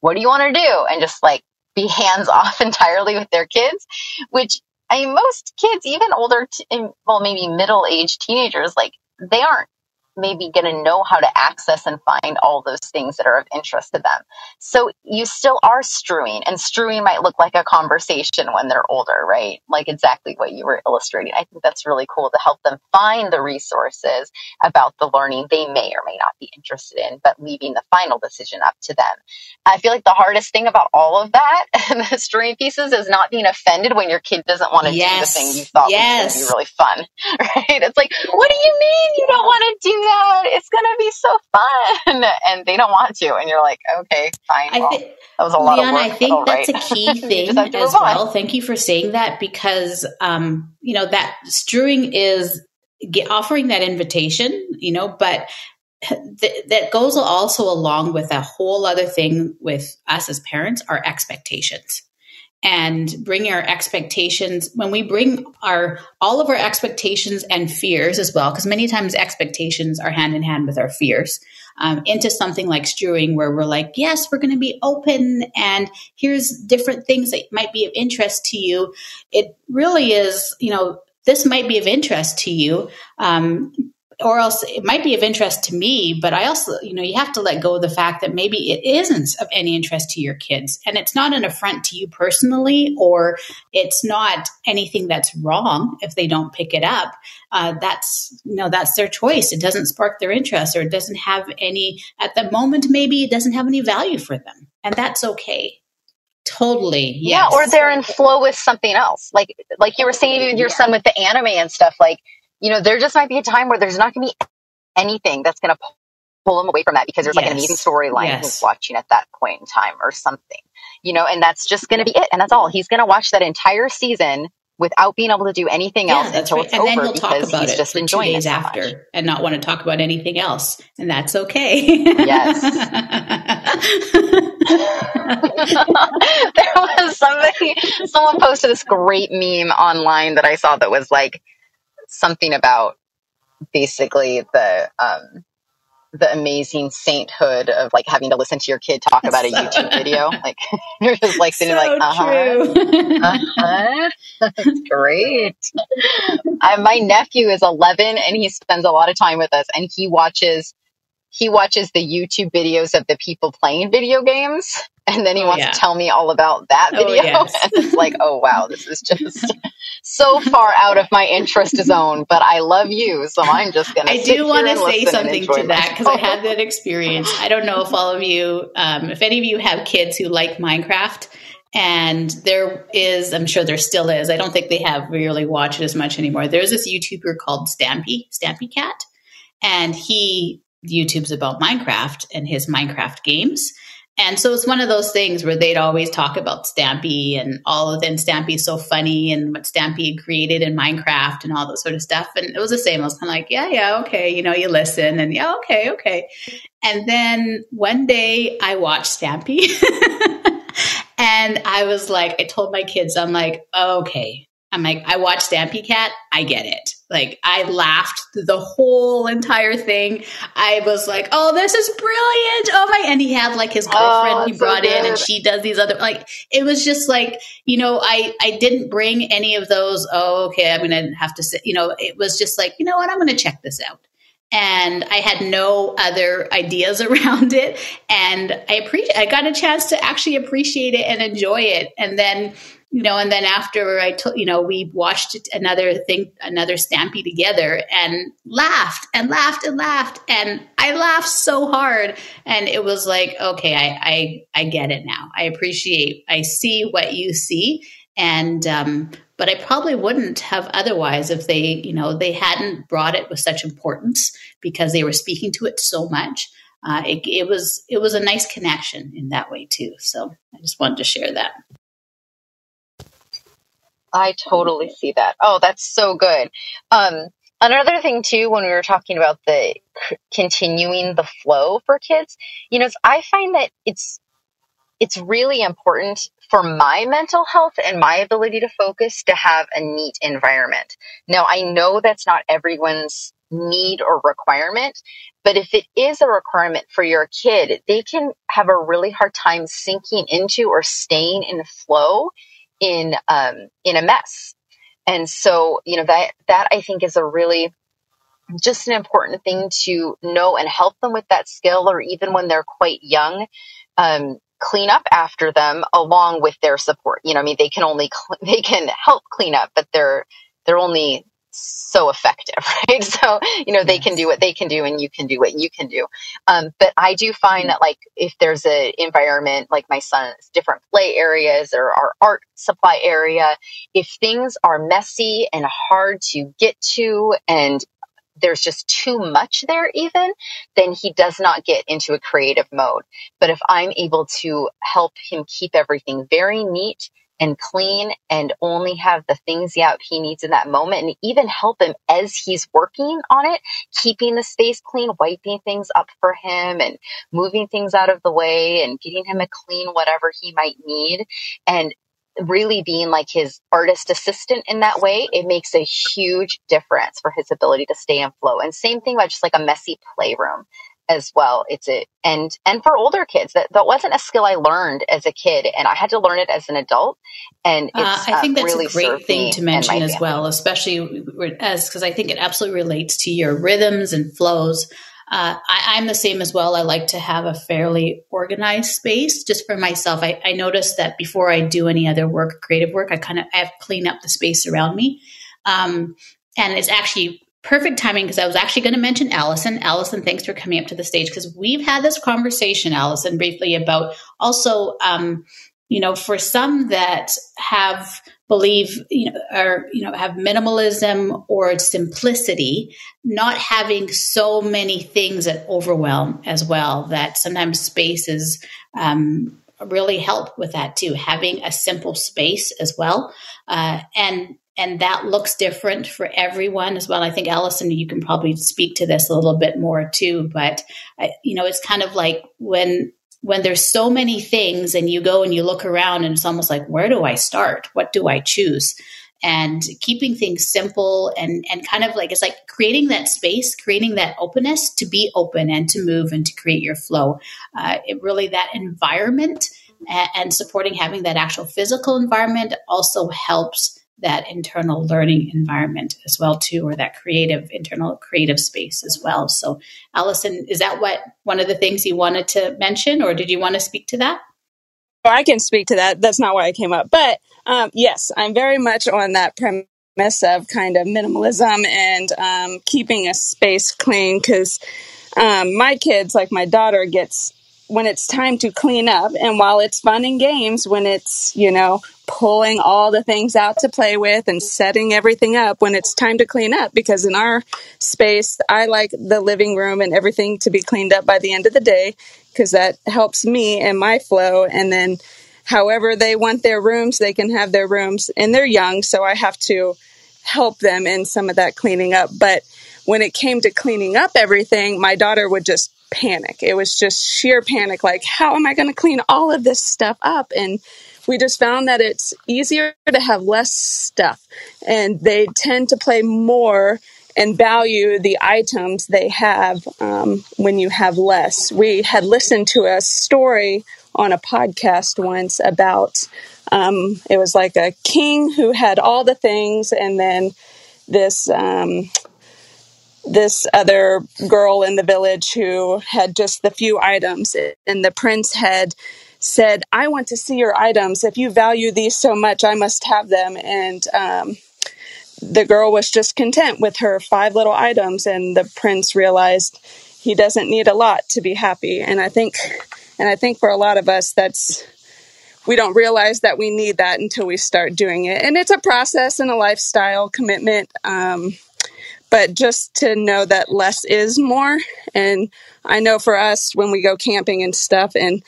what do you want to do? And just like, be hands off entirely with their kids, which I mean, most kids, even older, t- well, maybe middle-aged teenagers, like they aren't maybe going to know how to access and find all those things that are of interest to them. So you still are strewing, and strewing might look like a conversation when they're older, right? Like exactly what you were illustrating. I think that's really cool to help them find the resources about the learning they may or may not be interested in, but leaving the final decision up to them. I feel like the hardest thing about all of that, the strewing pieces, is not being offended when your kid doesn't want to yes. do the thing you thought yes. was going to be really fun, right? It's like, what do you mean you don't want to do that? It's going to be so fun. And they don't want to. And you're like, okay, fine. I well, th- that was a lot Leon, of work. I think all that's right. a key thing as well. On. Thank you for saying that, because, um, you know, that strewing is get, offering that invitation, you know, but th- that goes also along with a whole other thing with us as parents, our expectations. And bringing our expectations, when we bring our all of our expectations and fears as well, because many times expectations are hand in hand with our fears, um, into something like strewing, where we're like, yes, we're going to be open, and here's different things that might be of interest to you. It really is, you know, this might be of interest to you, um, or else it might be of interest to me, but I also, you know, you have to let go of the fact that maybe it isn't of any interest to your kids, and it's not an affront to you personally, or it's not anything that's wrong if they don't pick it up. Uh, that's, you know, that's their choice. It doesn't spark their interest, or it doesn't have any, at the moment, maybe it doesn't have any value for them, and that's okay. Totally. Yes. Yeah. Or they're in flow with something else. Like, like you were saying with your yeah. son with the anime and stuff, like, you know, there just might be a time where there's not going to be anything that's going to pull them away from that, because there's like yes. an amazing storyline yes. he's watching at that point in time or something, you know, and that's just going to be it. And that's all. He's going to watch that entire season without being able to do anything yeah, else until right. it's and over, then he'll because talk about he's it just for enjoying two days it so after much. And not want to talk about anything else. And that's okay. Yes. There was somebody, someone posted this great meme online that I saw that was like, something about basically the um, the amazing sainthood of like having to listen to your kid talk about so, a YouTube video. Like you're just like sitting so like, uh huh, uh huh. Great. I, my nephew is eleven and he spends a lot of time with us, and he watches he watches the YouTube videos of the people playing video games. And then he oh, wants yeah. to tell me all about that video. Oh, yes. And it's like, oh, wow, this is just so far out of my interest zone. But I love you, so I'm just going to I do want to say something to that, because I had that experience. I don't know if all of you, um, if any of you have kids who like Minecraft. And there is, I'm sure there still is. I don't think they have really watched it as much anymore. There's this YouTuber called Stampy, Stampy Cat. And he YouTubes about Minecraft and his Minecraft games. And so it's one of those things where they'd always talk about Stampy and all of them. Stampy's so funny and what Stampy created in Minecraft and all that sort of stuff. And it was the same. I was kind of like, yeah, yeah, okay. You know, you listen and yeah, okay, okay. And then one day I watched Stampy and I was like, I told my kids, I'm like, okay. I'm like, I watched Stampy Cat. I get it. Like, I laughed the whole entire thing. I was like, oh, this is brilliant. Oh my. And he had like his girlfriend oh, he brought so in and she does these other, like, it was just like, you know, I, I didn't bring any of those. Oh, okay. I'm going to have to sit, you know, it was just like, you know what, I'm going to check this out. And I had no other ideas around it. And I appreciate, I got a chance to actually appreciate it and enjoy it. And then, you know, and then after I took, you know, we watched another thing, another Stampy together and laughed and laughed and laughed. And I laughed so hard. And it was like, okay, I, I, I get it now. I appreciate, I see what you see. And, um, but I probably wouldn't have otherwise if they, you know, they hadn't brought it with such importance because they were speaking to it so much. Uh, it, it was, it was a nice connection in that way too. So I just wanted to share that. I totally see that. Oh, that's so good. Um, another thing too, when we were talking about the c- continuing the flow for kids, you know, I find that it's, it's really important for my mental health and my ability to focus to have a neat environment. Now, I know that's not everyone's need or requirement, but if it is a requirement for your kid, they can have a really hard time sinking into or staying in flow in, um, in a mess. And so, you know, that, that I think is a really, just an important thing to know and help them with that skill, or even when they're quite young, um, clean up after them along with their support. You know, I mean, they can only, cl- they can help clean up, but they're, they're only so effective, right? So, you know, they can do what they can do and you can do what you can do. Um, but I do find that, like, if there's an environment, like my son's different play areas or our art supply area, if things are messy and hard to get to and there's just too much there even, then he does not get into a creative mode. But if I'm able to help him keep everything very neat and clean and only have the things out he needs in that moment, and even help him as he's working on it, keeping the space clean, wiping things up for him and moving things out of the way and getting him a clean whatever he might need, and really being like his artist assistant in that way, it makes a huge difference for his ability to stay in flow. And same thing about just like a messy playroom as well. It's a, and, and for older kids, that, that wasn't a skill I learned as a kid, and I had to learn it as an adult. And it's, uh, I think that's um, really a great thing to mention as well, especially as, cause I think it absolutely relates to your rhythms and flows. Uh, I, I'm the same as well. I like to have a fairly organized space just for myself. I, I noticed that before I do any other work, creative work, I kind of I have to clean up the space around me. Um, and it's actually perfect timing because I was actually going to mention Alison. Alison, thanks for coming up to the stage because we've had this conversation, Alison, briefly about also, um, you know, for some that have believe, you know, or, you know, have minimalism or simplicity, not having so many things that overwhelm as well, that sometimes spaces um, really help with that too. Having a simple space as well. Uh, and, and that looks different for everyone as well. I think Alison, you can probably speak to this a little bit more too, but uh, you know, it's kind of like when, when there's so many things and you go and you look around and it's almost like, where do I start? What do I choose? And keeping things simple and, and kind of like, it's like creating that space, creating that openness to be open and to move and to create your flow. Uh, it really, that environment and, and supporting having that actual physical environment also helps that internal learning environment as well too, or that creative, internal creative space as well. So Alison, is that what one of the things you wanted to mention, or did you want to speak to that? Or I can speak to that. That's not why I came up. But um, yes, I'm very much on that premise of kind of minimalism and um, keeping a space clean, because um, my kids, like my daughter, gets when it's time to clean up. And while it's fun and games, when it's, you know, pulling all the things out to play with and setting everything up, when it's time to clean up, because in our space, I like the living room and everything to be cleaned up by the end of the day, because that helps me and my flow. And then however they want their rooms, they can have their rooms, and they're young, so I have to help them in some of that cleaning up. But when it came to cleaning up everything, my daughter would just panic. It was just sheer panic. Like, how am I going to clean all of this stuff up? And we just found that it's easier to have less stuff, and they tend to play more and value the items they have um, when you have less. We had listened to a story on a podcast once about, um, it was like a king who had all the things, and then this um, this other girl in the village who had just the few items. And the prince had said, I want to see your items. If you value these so much, I must have them. And um, the girl was just content with her five little items, and the prince realized he doesn't need a lot to be happy. And I think... And I think for a lot of us, that's, we don't realize that we need that until we start doing it. And it's a process and a lifestyle commitment. Um, but just to know that less is more. And I know for us, when we go camping and stuff and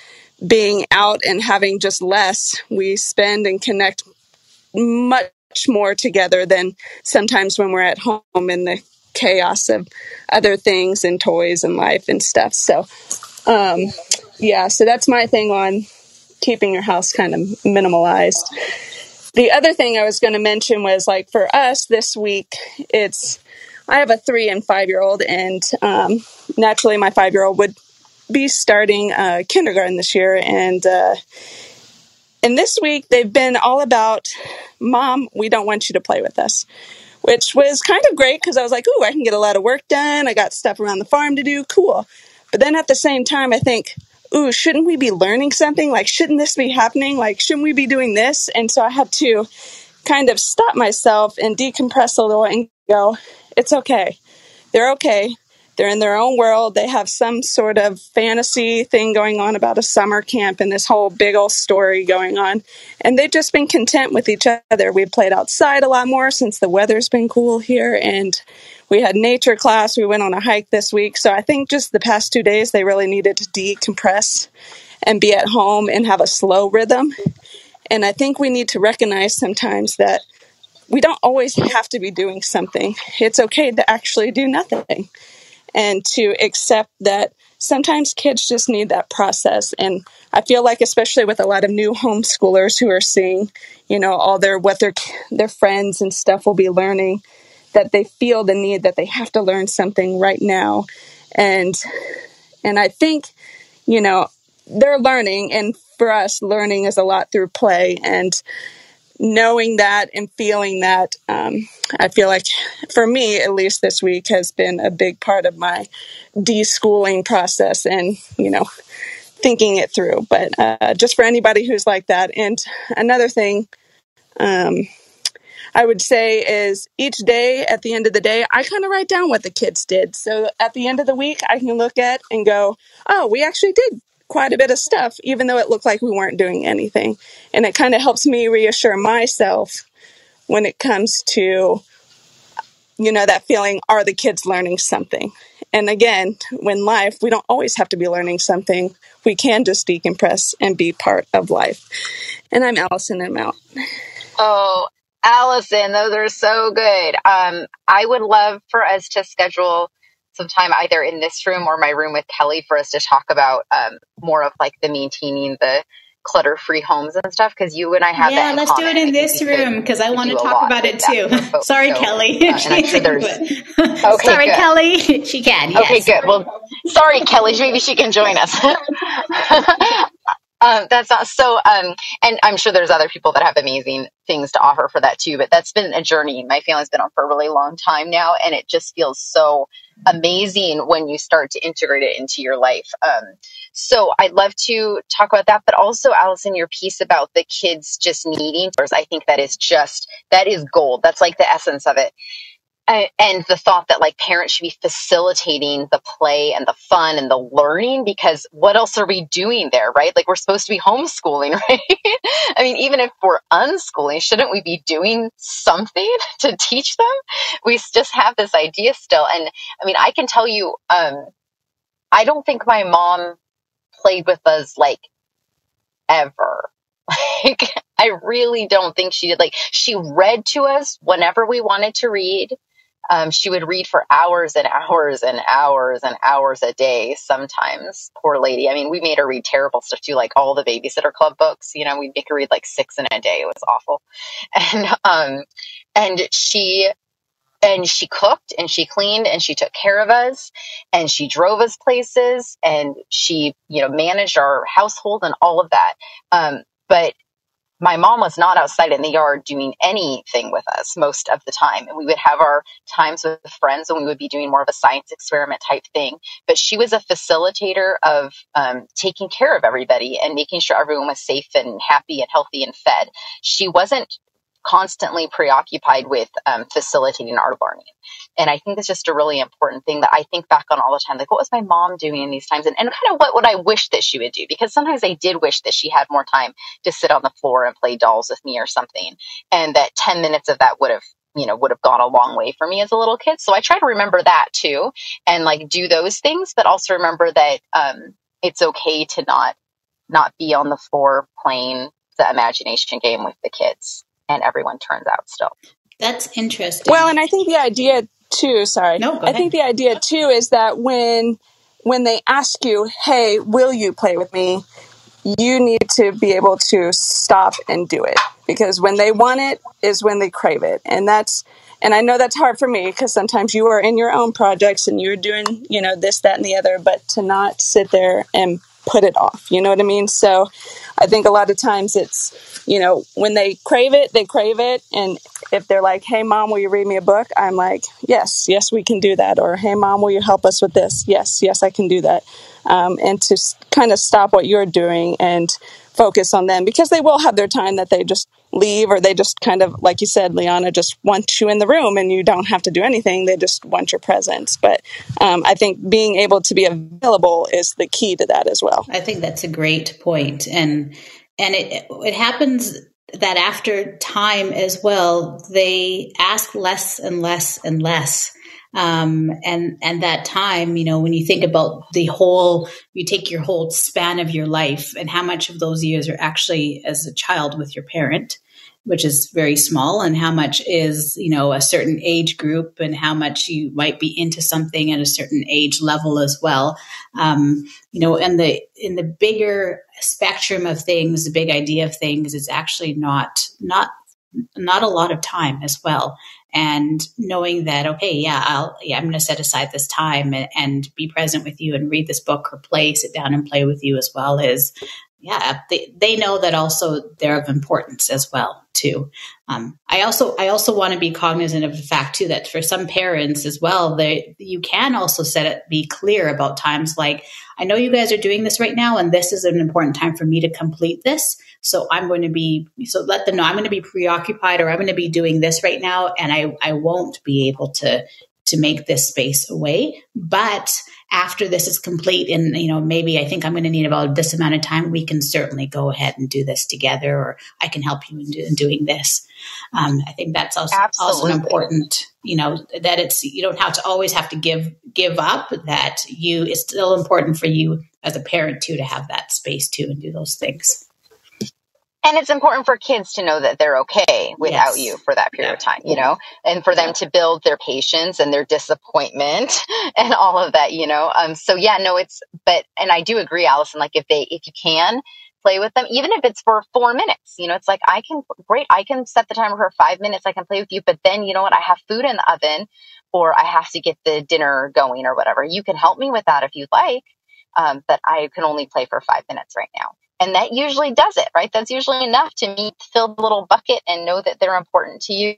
being out and having just less, we spend and connect much more together than sometimes when we're at home in the chaos of other things and toys and life and stuff. So, um, yeah, so that's my thing on keeping your house kind of minimalized. The other thing I was going to mention was, like, for us this week, it's, I have a three and five-year-old, and um, naturally my five-year-old would be starting uh, kindergarten this year. And, uh, and this week they've been all about, Mom, we don't want you to play with us, which was kind of great because I was like, ooh, I can get a lot of work done. I got stuff around the farm to do. Cool. But then at the same time, I think, ooh, shouldn't we be learning something? Like, shouldn't this be happening? Like, shouldn't we be doing this? And so I had to kind of stop myself and decompress a little and go, it's okay. They're okay. They're in their own world. They have some sort of fantasy thing going on about a summer camp and this whole big old story going on. And they've just been content with each other. We've played outside a lot more since the weather's been cool here. And we had nature class. We went on a hike this week. So I think just the past two days, they really needed to decompress and be at home and have a slow rhythm. And I think we need to recognize sometimes that we don't always have to be doing something. It's okay to actually do nothing. And to accept that sometimes kids just need that process. And I feel like, especially with a lot of new homeschoolers who are seeing, you know, all their, what their, their friends and stuff will be learning, that they feel the need that they have to learn something right now. And, and I think, you know, they're learning. And for us, learning is a lot through play, and knowing that and feeling that, um, I feel like for me, at least this week, has been a big part of my de-schooling process and, you know, thinking it through. But uh, just for anybody who's like that. And another thing um, I would say is each day, at the end of the day, I kind of write down what the kids did. So at the end of the week, I can look at and go, oh, we actually did quite a bit of stuff, even though it looked like we weren't doing anything. And it kind of helps me reassure myself when it comes to, you know, that feeling, are the kids learning something? And again, in life, we don't always have to be learning something. We can just decompress and be part of life. And I'm Alison and Mount. Oh, Alison, those are so good. Um, I would love for us to schedule sometime either in this room or my room with Kelly for us to talk about um, more of like the maintaining the clutter-free homes and stuff, because you and I have yeah, that. Yeah, let's do it in this room because I want to talk about it too. Sorry, so, Kelly. Uh, she sure okay, sorry, good. Kelly. She can. Yes. Okay, good. Well, sorry, Kelly. Maybe she can join us. Um, that's not so, um, and I'm sure there's other people that have amazing things to offer for that too, but that's been a journey my family's been on for a really long time now. And it just feels so amazing when you start to integrate it into your life. Um, so I'd love to talk about that, but also Alison, your piece about the kids just needing, I think that is just, that is gold. That's like the essence of it. Uh, and the thought that like parents should be facilitating the play and the fun and the learning, because what else are we doing there, right? Like we're supposed to be homeschooling, right? I mean, even if we're unschooling, shouldn't we be doing something to teach them? We just have this idea still. And I mean, I can tell you, um, I don't think my mom played with us like ever. Like, I really don't think she did. Like she read to us whenever we wanted to read. Um, she would read for hours and hours and hours and hours a day sometimes. Poor lady. I mean, we made her read terrible stuff too, like all the Babysitter Club books. You know, we'd make her read like six in a day. It was awful. And um, and she and she cooked and she cleaned and she took care of us and she drove us places and she, you know, managed our household and all of that. Um, but my mom was not outside in the yard doing anything with us most of the time. And we would have our times with friends and we would be doing more of a science experiment type thing. But she was a facilitator of um, taking care of everybody and making sure everyone was safe and happy and healthy and fed. She wasn't constantly preoccupied with um, facilitating our learning. And I think it's just a really important thing that I think back on all the time. Like, what was my mom doing in these times? And, and kind of what would I wish that she would do? Because sometimes I did wish that she had more time to sit on the floor and play dolls with me or something. And that ten minutes of that would have, you know, would have gone a long way for me as a little kid. So I try to remember that too and like do those things, but also remember that um, it's okay to not, not be on the floor playing the imagination game with the kids and everyone turns out still. That's interesting. Well, and I think the idea too, sorry. No, I think the idea too is that when when they ask you, "Hey, will you play with me?" you need to be able to stop and do it, because when they want it is when they crave it. And that's and I know that's hard for me because sometimes you are in your own projects and you're doing, you know, this, that, and the other, but to not sit there and put it off. You know what I mean? So I think a lot of times it's, you know, when they crave it, they crave it. And if they're like, "Hey mom, will you read me a book?" I'm like, yes, yes, we can do that. Or, "Hey mom, will you help us with this?" Yes, yes, I can do that. Um, and to kind of stop what you're doing and focus on them, because they will have their time that they just leave, or they just kind of, like you said, Liana, just want you in the room and you don't have to do anything. They just want your presence. But um, I think being able to be available is the key to that as well. I think that's a great point. And, and it, it happens that after time as well, they ask less and less and less. Um, and, and that time, you know, when you think about the whole, you take your whole span of your life and how much of those years are actually as a child with your parent, which is very small, and how much is, you know, a certain age group and how much you might be into something at a certain age level as well. Um, you know, and the, in the bigger spectrum of things, the big idea of things, it's actually not, not, not a lot of time as well. And knowing that, okay, yeah, I'll, yeah, I'm going to set aside this time and, and be present with you and read this book or play, sit down and play with you as well as, yeah, they, they know that also they're of importance as well too. Um, I also, I also want to be cognizant of the fact too, that for some parents as well, they, you can also set it, be clear about times like, I know you guys are doing this right now, and this is an important time for me to complete this. So I'm going to be, so let them know I'm going to be preoccupied, or I'm going to be doing this right now, and I, I won't be able to, to make this space away. But after this is complete, and, you know, maybe I think I'm going to need about this amount of time, we can certainly go ahead and do this together, or I can help you in, do, in doing this. Um, I think that's also, also important, you know, that it's, you don't have to always have to give, give up, that you, it's still important for you as a parent too, to have that space too, and do those things. And it's important for kids to know that they're okay without yes. you for that period yeah. of time, you know, and for them yeah. to build their patience and their disappointment and all of that, you know. Um. So, yeah, no, it's but and I do agree, Alison, like if they if you can play with them, even if it's for four minutes, you know, it's like I can great. I can set the timer for five minutes. I can play with you. But then, you know what? I have food in the oven, or I have to get the dinner going or whatever. You can help me with that if you'd like. Um, but I can only play for five minutes right now. And that usually does it, right? That's usually enough to meet, fill the little bucket and know that they're important to you.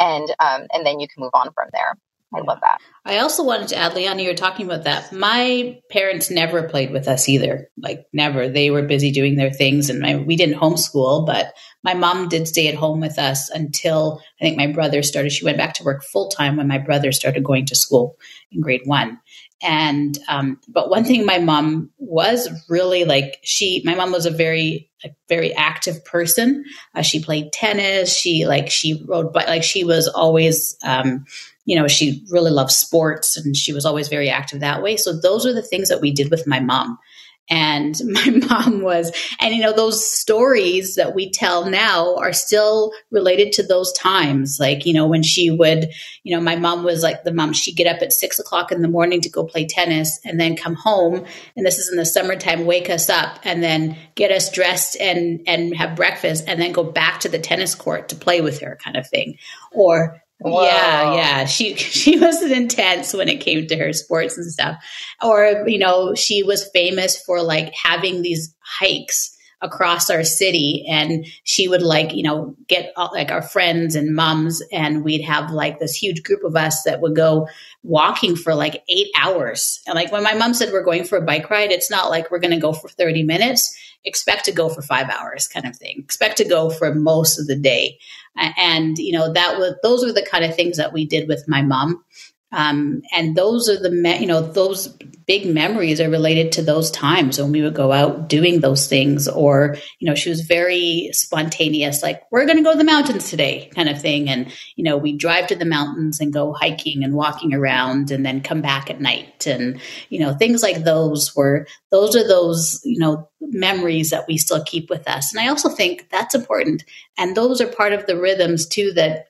And, um, and then you can move on from there. I love that. I also wanted to add, Liana, you were talking about that. My parents never played with us either. Like never. They were busy doing their things, and my, we didn't homeschool, but my mom did stay at home with us until I think my brother started. She went back to work full time when my brother started going to school in grade one. And, um, but one thing my mom was really like, she, my mom was a very, a very active person. Uh, she played tennis. She like, she rode bike, like she was always, um, you know, she really loved sports, and she was always very active that way. So those are the things that we did with my mom. And my mom was, and you know, those stories that we tell now are still related to those times. Like, you know, when she would, you know, my mom was like the mom, she'd get up at six o'clock in the morning to go play tennis and then come home. And this is in the summertime, wake us up and then get us dressed and, and have breakfast and then go back to the tennis court to play with her, kind of thing. Or, Whoa. Yeah, yeah. She she was intense when it came to her sports and stuff. Or, you know, she was famous for like having these hikes across our city, and she would like, you know, get all, like our friends and moms, and we'd have like this huge group of us that would go walking for like eight hours. And like when my mom said we're going for a bike ride, it's not like we're going to go for thirty minutes. Expect to go for five hours, kind of thing. Expect to go for most of the day. And, you know, that was, those were the kind of things that we did with my mom. Um, and those are the, me- you know, those big memories are related to those times when we would go out doing those things. Or, you know, she was very spontaneous, like we're going to go to the mountains today, kind of thing. And, you know, we drive to the mountains and go hiking and walking around and then come back at night. And, you know, things like those were, those are those, you know, memories that we still keep with us. And I also think that's important. And those are part of the rhythms too, that,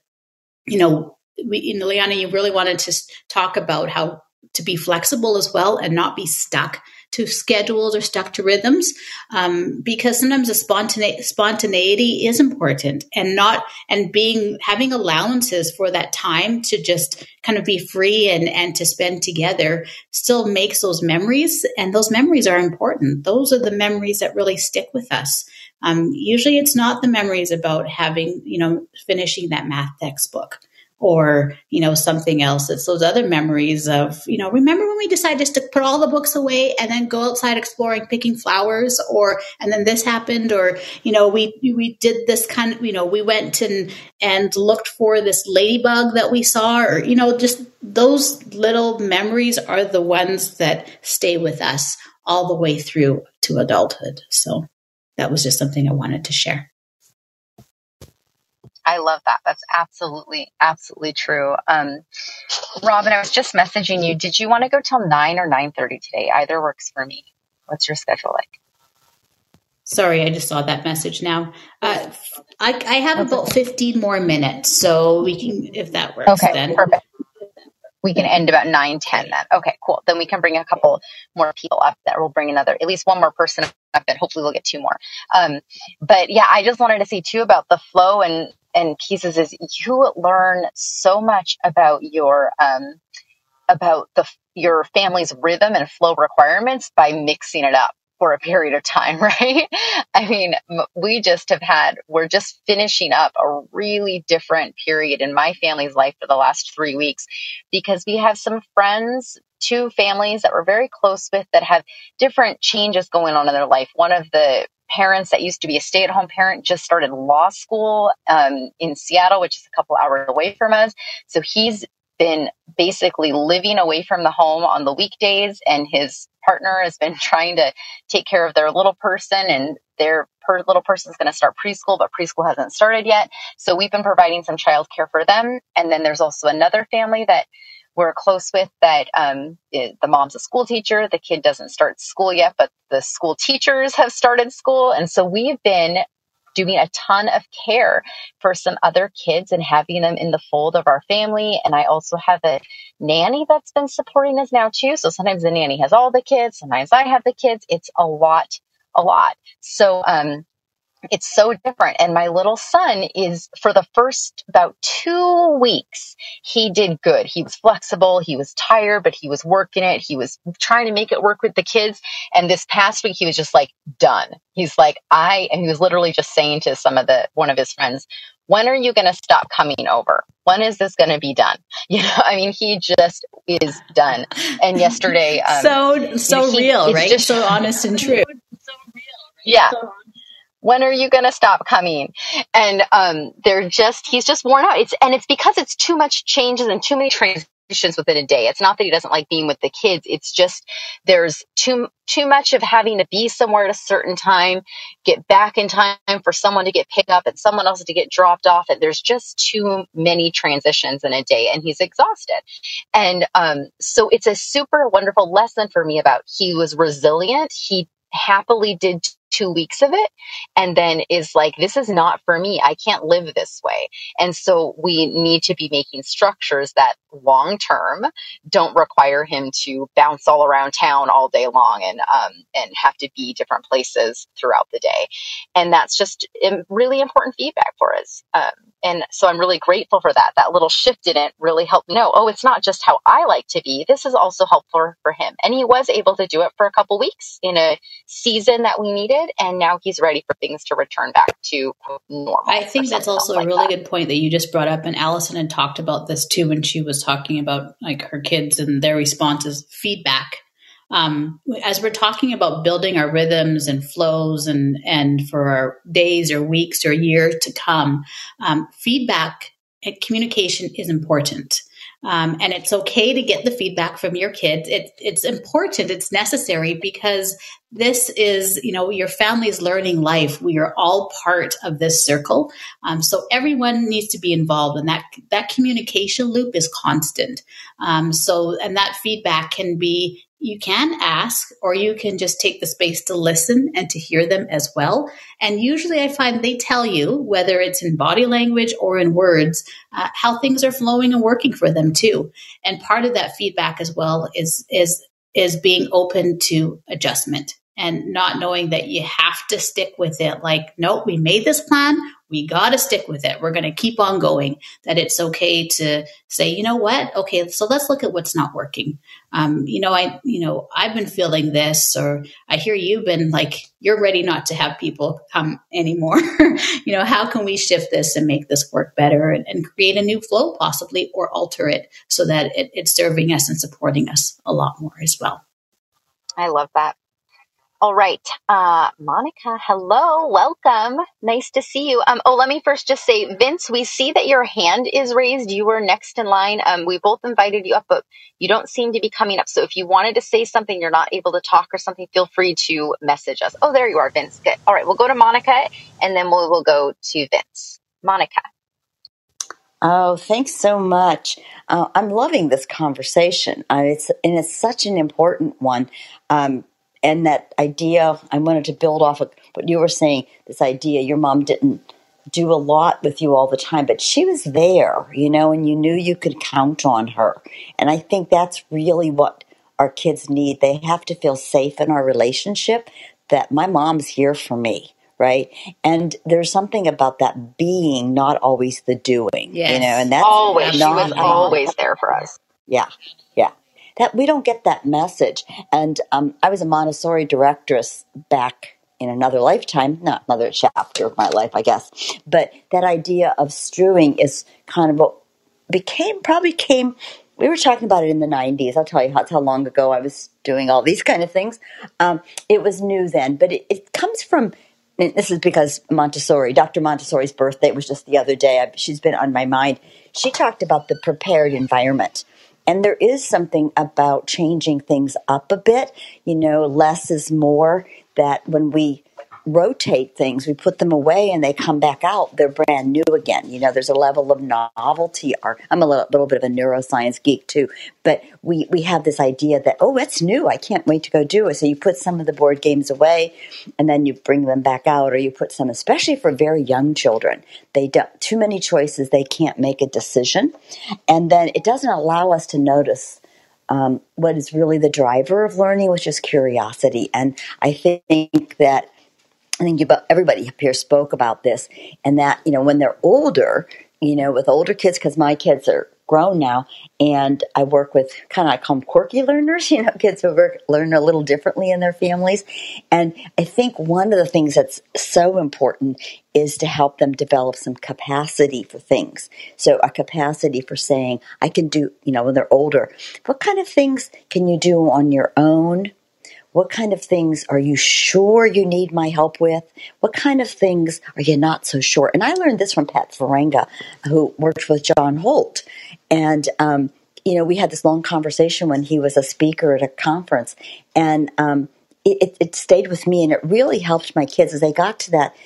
you know, we, and Liana, you really wanted to talk about how to be flexible as well and not be stuck to schedules or stuck to rhythms, um, because sometimes the spontane- spontaneity is important, and not, and being, having allowances for that time to just kind of be free and, and to spend together still makes those memories. And those memories are important. Those are the memories that really stick with us. Um, usually it's not the memories about having, you know, finishing that math textbook, or, you know, something else. It's those other memories of, you know, remember when we decided just to put all the books away and then go outside exploring, picking flowers, or, and then this happened, or, you know, we, we did this kind of, you know, we went and, and looked for this ladybug that we saw, or, you know, just those little memories are the ones that stay with us all the way through to adulthood. So that was just something I wanted to share. I love that. That's absolutely, absolutely true. Um, Robin, I was just messaging you. Did you want to go till nine or nine thirty today? Either works for me. What's your schedule like? Sorry, I just saw that message now. Uh, I, I have That's about fifteen more minutes, so we can, if that works. Okay, then. Perfect. We can end about nine ten then. Okay, cool. Then we can bring a couple more people up. That will bring another, at least one more person up, and hopefully we'll get two more. Um, but yeah, I just wanted to say too about the flow and, and pieces is you learn so much about your, um, about the, your family's rhythm and flow requirements by mixing it up for a period of time, right? I mean, we just have had, we're just finishing up a really different period in my family's life for the last three weeks because we have some friends, two families that we're very close with that have different changes going on in their life. One of the parents that used to be a stay-at-home parent just started law school um, in Seattle, which is a couple hours away from us. So he's been basically living away from the home on the weekdays, and his partner has been trying to take care of their little person, and their per- little person's going to start preschool, but preschool hasn't started yet. So we've been providing some childcare for them. And then there's also another family that we're close with that um, the mom's a school teacher. The kid doesn't start school yet, but the school teachers have started school. And so we've been doing a ton of care for some other kids and having them in the fold of our family. And I also have a nanny that's been supporting us now too. So sometimes the nanny has all the kids, sometimes I have the kids. It's a lot, a lot. So um, It's so different. And my little son is, for the first about two weeks, he did good. He was flexible. He was tired, but he was working it. He was trying to make it work with the kids. And this past week, he was just like, done. He's like, I, and he was literally just saying to some of the, one of his friends, when are you going to stop coming over? When is this going to be done? You know, I mean, he just is done. And yesterday, um, so so he, real, right? Just so honest and true. So real. Right? Yeah. So when are you going to stop coming? And um, they're just, he's just worn out. It's, and it's because it's too much changes and too many transitions within a day. It's not that he doesn't like being with the kids. It's just, there's too, too much of having to be somewhere at a certain time, get back in time for someone to get picked up and someone else to get dropped off. And there's just too many transitions in a day, and he's exhausted. And um, so it's a super wonderful lesson for me about, he was resilient. He happily did t- two weeks of it, and then is like, this is not for me. I can't live this way. And so we need to be making structures that long term don't require him to bounce all around town all day long and um, and have to be different places throughout the day. And that's just really important feedback for us. Um, and so I'm really grateful for that. That little shift in it really helped me know, oh, it's not just how I like to be. This is also helpful for him. And he was able to do it for a couple weeks in a season that we needed. And now he's ready for things to return back to normal. I think that's also a really good point that you just brought up. And Alison had talked about this too, when she was talking about like her kids and their responses, feedback. Um, as we're talking about building our rhythms and flows and, and for our days or weeks or years to come, um, feedback and communication is important. Um, and it's okay to get the feedback from your kids. It, it's important. It's necessary, because this is, you know, your family's learning life. We are all part of this circle. Um, so everyone needs to be involved, and that, that communication loop is constant. Um, so, and that feedback can be, you can ask, or you can just take the space to listen and to hear them as well. And usually I find they tell you, whether it's in body language or in words, uh, how things are flowing and working for them too. And part of that feedback as well is, is, is being open to adjustment and not knowing that you have to stick with it. Like, nope, we made this plan. We got to stick with it. We're going to keep on going. That it's okay to say, you know what? Okay, so let's look at what's not working. Um, you know, I, you know, I've been feeling this, or I hear you've been like, you're ready not to have people come anymore. You know, how can we shift this and make this work better and, and create a new flow possibly, or alter it so that it, it's serving us and supporting us a lot more as well. I love that. All right. Uh, Monica, hello. Welcome. Nice to see you. Um, oh, let me first just say, Vince, we see that your hand is raised. You were next in line. Um, we both invited you up, but you don't seem to be coming up. So if you wanted to say something, you're not able to talk or something, feel free to message us. Oh, there you are, Vince. Good. All right. We'll go to Monica, and then we'll, we'll go to Vince. Monica. Oh, thanks so much. Uh, I'm loving this conversation. Uh, it's, and it's such an important one. Um, And that idea, I wanted to build off of what you were saying, this idea, your mom didn't do a lot with you all the time, but she was there, you know, and you knew you could count on her. And I think that's really what our kids need. They have to feel safe in our relationship, that my mom's here for me, right? And there's something about that being, not always the doing, yes. You know, and that's always, she was always there for us. Yeah, yeah. That we don't get that message. And um, I was a Montessori directress back in another lifetime, not another chapter of my life, I guess. But that idea of strewing is kind of what became, probably came, we were talking about it in the nineties. I'll tell you how, how long ago I was doing all these kind of things. Um, it was new then, but it, it comes from, and this is because Montessori, Doctor Montessori's birthday was just the other day. I, she's been on my mind. She talked about the prepared environment. And there is something about changing things up a bit, you know, less is more, that when we rotate things, we put them away and they come back out, they're brand new again. You know, there's a level of novelty. Or I'm a little, little bit of a neuroscience geek too, but we, we have this idea that, oh, it's new. I can't wait to go do it. So you put some of the board games away and then you bring them back out, or you put some, especially for very young children, they don't, too many choices. They can't make a decision. And then it doesn't allow us to notice um, what is really the driver of learning, which is curiosity. And I think that I think you, everybody up here spoke about this, and that, you know, when they're older, you know, with older kids, because my kids are grown now, and I work with kind of, I call them quirky learners, you know, kids who work, learn a little differently in their families. And I think one of the things that's so important is to help them develop some capacity for things. So a capacity for saying, I can do, you know, when they're older, what kind of things can you do on your own? What kind of things are you sure you need my help with? What kind of things are you not so sure? And I learned this from Pat Faringa, who worked with John Holt. And, um, you know, we had this long conversation when he was a speaker at a conference. And um, it, it stayed with me, and it really helped my kids as they got to that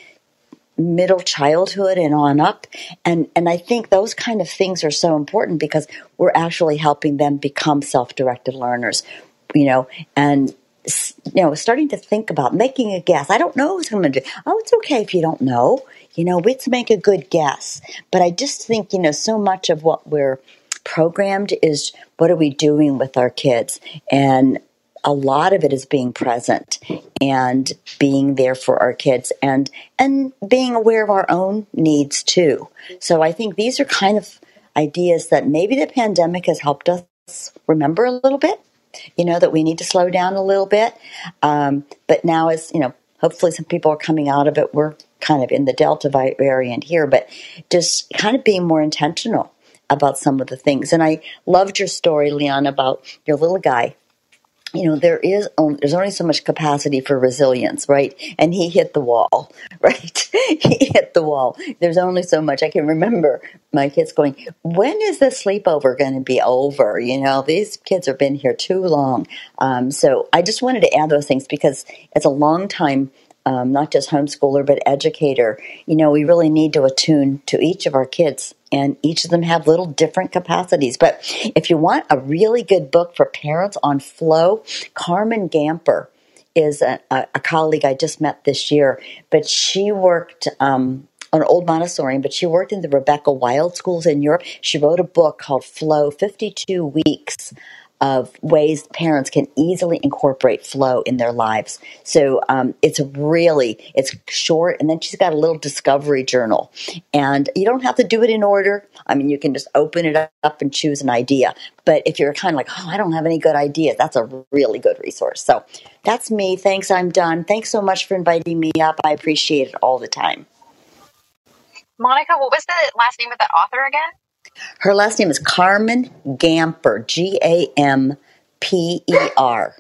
middle childhood and on up. And, and I think those kind of things are so important because we're actually helping them become self-directed learners, you know, and you know, starting to think about making a guess. I don't know what I'm going to do. Oh, it's okay if you don't know. You know, let's make a good guess. But I just think, you know, so much of what we're programmed is what are we doing with our kids? And a lot of it is being present and being there for our kids and and being aware of our own needs too. So I think these are kind of ideas that maybe the pandemic has helped us remember a little bit. You know, that we need to slow down a little bit. Um, but now as, you know, hopefully some people are coming out of it. We're kind of in the Delta variant here, but just kind of being more intentional about some of the things. And I loved your story, Liana, about your little guy. You know, there is only, there's only so much capacity for resilience, right? And he hit the wall, right? He hit the wall. There's only so much. I can remember my kids going, when is the sleepover going to be over? You know, these kids have been here too long. Um, so I just wanted to add those things because it's a long time, um, not just homeschooler, but educator. You know, we really need to attune to each of our kids, and each of them have little different capacities. But if you want a really good book for parents on flow, Carmen Gamper is a, a colleague I just met this year, but she worked um, on old Montessori, but she worked in the Rebecca Wild schools in Europe. She wrote a book called Flow, fifty-two weeks of ways parents can easily incorporate flow in their lives. So um, it's really, it's short. And then she's got a little discovery journal. And you don't have to do it in order. I mean, you can just open it up and choose an idea. But if you're kind of like, oh, I don't have any good ideas, that's a really good resource. So that's me. Thanks. I'm done. Thanks so much for inviting me up. I appreciate it all the time. Monica, what was the last name of that author again? Her last name is Carmen Gamper, G A M P E R.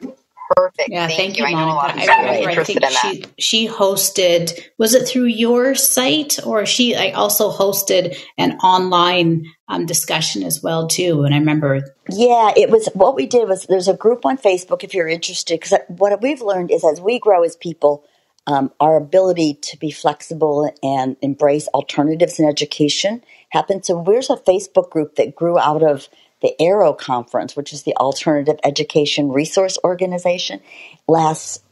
Perfect. Yeah, thank, thank you, Monica. I know a lot of people are really interested in that. She, she hosted, was it through your site? Or she I also hosted an online um, discussion as well, too. And I remember. Yeah, it was, what we did was there's a group on Facebook if you're interested. Because what we've learned is as we grow as people, Um, our ability to be flexible and embrace alternatives in education happens. So there's a Facebook group that grew out of the AERO conference, which is the Alternative Education Resource Organization, last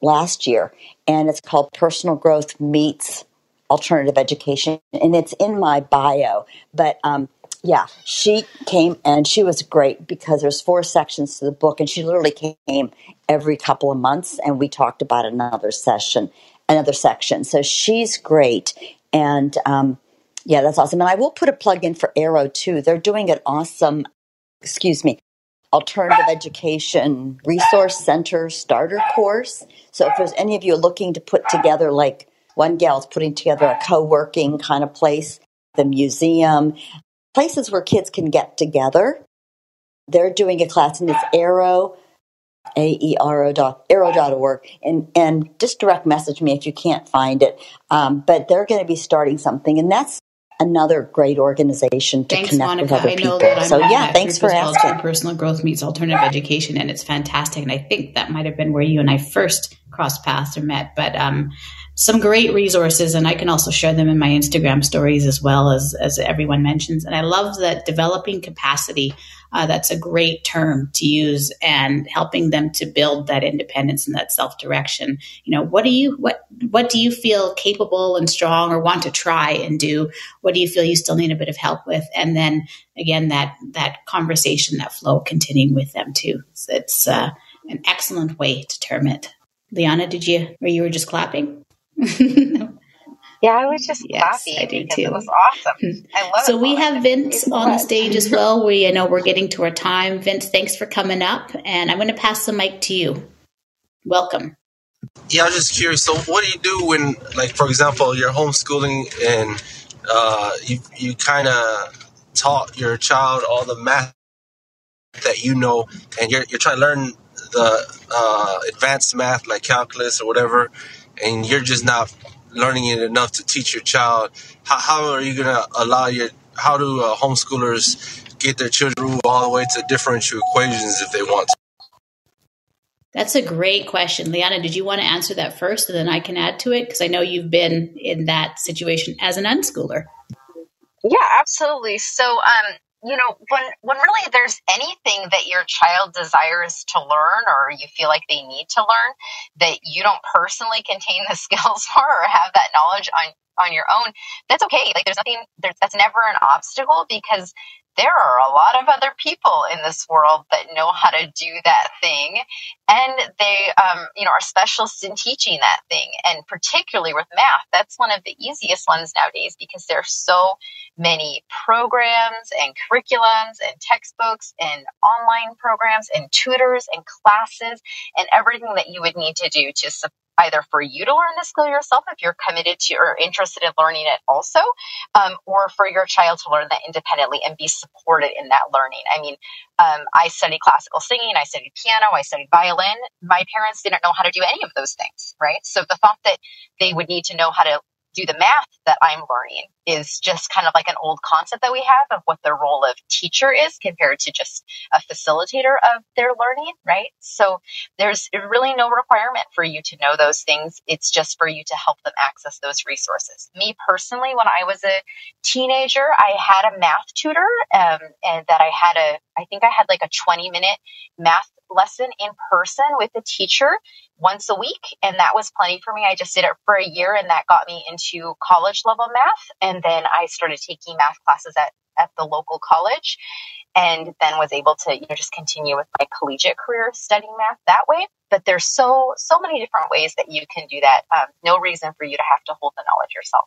last year. And it's called Personal Growth Meets Alternative Education. And it's in my bio. But um, yeah, she came and she was great because there's four sections to the book. And she literally came every couple of months, and we talked about another session, another section. So she's great, and um, yeah, that's awesome. And I will put a plug in for AERO too. They're doing an awesome, excuse me, alternative education resource center starter course. So if there's any of you looking to put together, like one gal's putting together a co-working kind of place, the museum, places where kids can get together, they're doing a class, and it's AERO. A E R O dot org, and, and just direct message me if you can't find it. Um, but they're going to be starting something, and that's another great organization to thanks, connect Monica. With other I people. Know that I'm so yeah, thanks for asking. Personal Growth Meets Alternative Education, and it's fantastic. And I think that might have been where you and I first crossed paths or met. But um, some great resources, and I can also share them in my Instagram stories as well as as everyone mentions. And I love that developing capacity. Uh, that's a great term to use, and helping them to build that independence and that self-direction. You know, what do you, what, what do you feel capable and strong or want to try and do? What do you feel you still need a bit of help with? And then again, that, that conversation, that flow continuing with them too. So it's uh, an excellent way to term it. Liana, did you, or you were just clapping? No. Yeah, I was just yes, clappy I do because too. It was awesome. I love so it. So we have Vince on the stage as well. We I know we're getting to our time. Vince, thanks for coming up, and I'm going to pass the mic to you. Welcome. Yeah, I was just curious. So what do you do when, like, for example, you're homeschooling and uh, you you kind of taught your child all the math that you know, and you're you're trying to learn the uh, advanced math like calculus or whatever, and you're just not learning it enough to teach your child. How, how are you going to allow your – how do uh, homeschoolers get their children all the way to differential equations if they want to? That's a great question. Liana, did you want to answer that first and then I can add to it? Because I know you've been in that situation as an unschooler. Yeah, absolutely. So, um, you know, when, when really there's anything that your child desires to learn or you feel like they need to learn that you don't personally contain the skills for or have that knowledge on, on your own, that's okay. Like there's nothing, there's, that's never an obstacle because there are a lot of other people in this world that know how to do that thing, and they, um, you know, are specialists in teaching that thing. And particularly with math, that's one of the easiest ones nowadays because there are so many programs and curriculums and textbooks and online programs and tutors and classes and everything that you would need to do to support. Either for you to learn the skill yourself if you're committed to or interested in learning it also, um, or for your child to learn that independently and be supported in that learning. I mean, um, I studied classical singing, I studied piano, I studied violin. My parents didn't know how to do any of those things, right? So the thought that they would need to know how to do the math that I'm learning is just kind of like an old concept that we have of what the role of teacher is compared to just a facilitator of their learning, right? So there's really no requirement for you to know those things. It's just for you to help them access those resources. Me personally, when I was a teenager, I had a math tutor um, and that I had a, I think I had like a twenty minute math lesson in person with a teacher once a week. And that was plenty for me. I just did it for a year and that got me into college level math. And then I started taking math classes at, at the local college and then was able to, you know, just continue with my collegiate career studying math that way. But there's so, so many different ways that you can do that. Um, no reason for you to have to hold the knowledge yourself.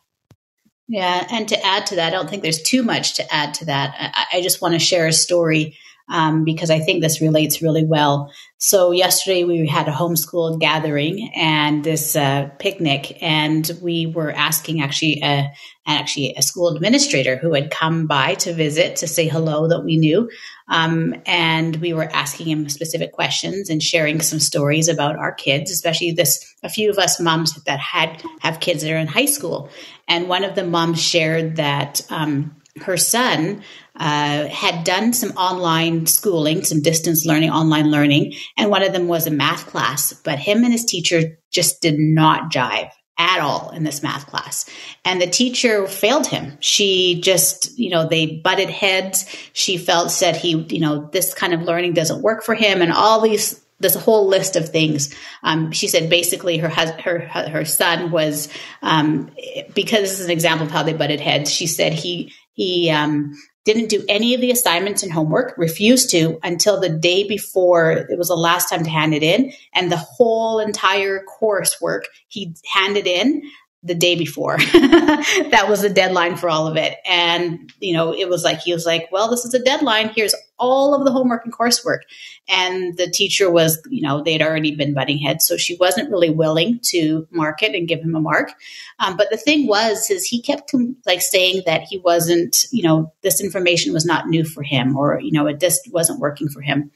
Yeah. And to add to that, I don't think there's too much to add to that. I, I just want to share a story Um, because I think this relates really well. So yesterday we had a homeschool gathering and this uh, picnic, and we were asking actually a, actually a school administrator who had come by to visit to say hello that we knew. Um, and we were asking him specific questions and sharing some stories about our kids, especially this, a few of us moms that had have kids that are in high school. And one of the moms shared that um, her son Uh, had done some online schooling, some distance learning, online learning, and one of them was a math class, but him and his teacher just did not jive at all in this math class. And the teacher failed him. She just, you know, they butted heads. She felt said he, you know, this kind of learning doesn't work for him and all these this whole list of things. Um, she said basically her husband, her, her son was, um, because this is an example of how they butted heads, she said he, he um, didn't do any of the assignments and homework, refused to until the day before it was the last time to hand it in. And the whole entire coursework he handed in the day before. That was the deadline for all of it. And, you know, it was like, he was like, well, this is a deadline. Here's all of the homework and coursework. And the teacher was, you know, they'd already been butting heads. So she wasn't really willing to mark it and give him a mark. Um, but the thing was, is he kept com- like saying that he wasn't, you know, this information was not new for him or, you know, it just wasn't working for him.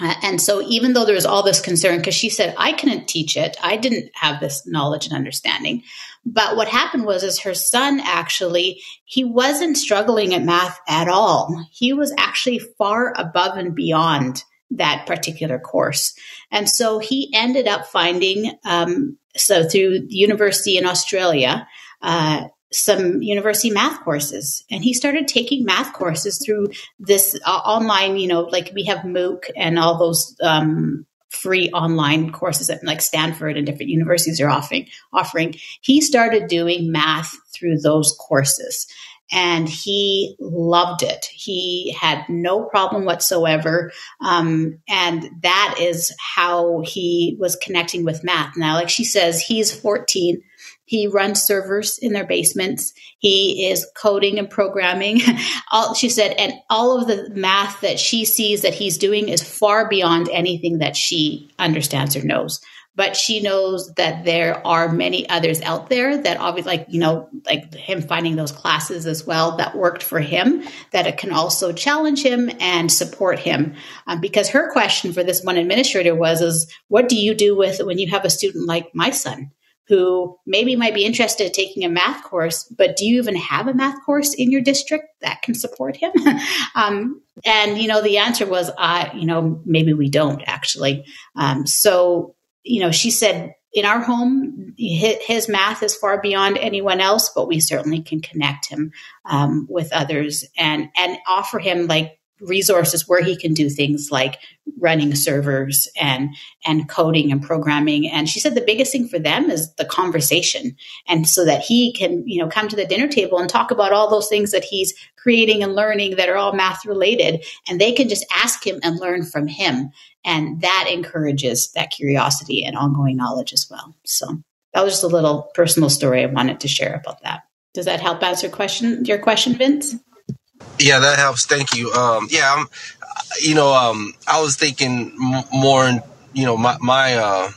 Uh, and so even though there was all this concern, because she said, I couldn't teach it. I didn't have this knowledge and understanding. But what happened was is her son actually, he wasn't struggling at math at all. He was actually far above and beyond that particular course. And so he ended up finding, um, so through university in Australia, uh, some university math courses. And he started taking math courses through this uh, online, you know, like we have MOOC and all those um, free online courses that like Stanford and different universities are offering, offering. He started doing math through those courses and he loved it. He had no problem whatsoever. Um, and that is how he was connecting with math. Now, like she says, he's fourteen He runs servers in their basements. He is coding and programming. all, she said, and all of the math that she sees that he's doing is far beyond anything that she understands or knows. But she knows that there are many others out there that obviously, like, you know, like him finding those classes as well that worked for him, that it can also challenge him and support him. Um, because her question for this one administrator was, is what do you do with when you have a student like my son, who maybe might be interested in taking a math course, but do you even have a math course in your district that can support him? um, and, you know, the answer was, I, you know, maybe we don't actually. Um, so, you know, she said, in our home, his math is far beyond anyone else, but we certainly can connect him um, with others and, and offer him like resources where he can do things like running servers and, and coding and programming. And she said the biggest thing for them is the conversation. And so that he can, you know, come to the dinner table and talk about all those things that he's creating and learning that are all math related, and they can just ask him and learn from him. And that encourages that curiosity and ongoing knowledge as well. So that was just a little personal story I wanted to share about that. Does that help answer question, your question, Vince? Yeah, that helps. Thank you. Um, yeah, I'm, you know, um, I was thinking m- more, in, you know, my, my uh,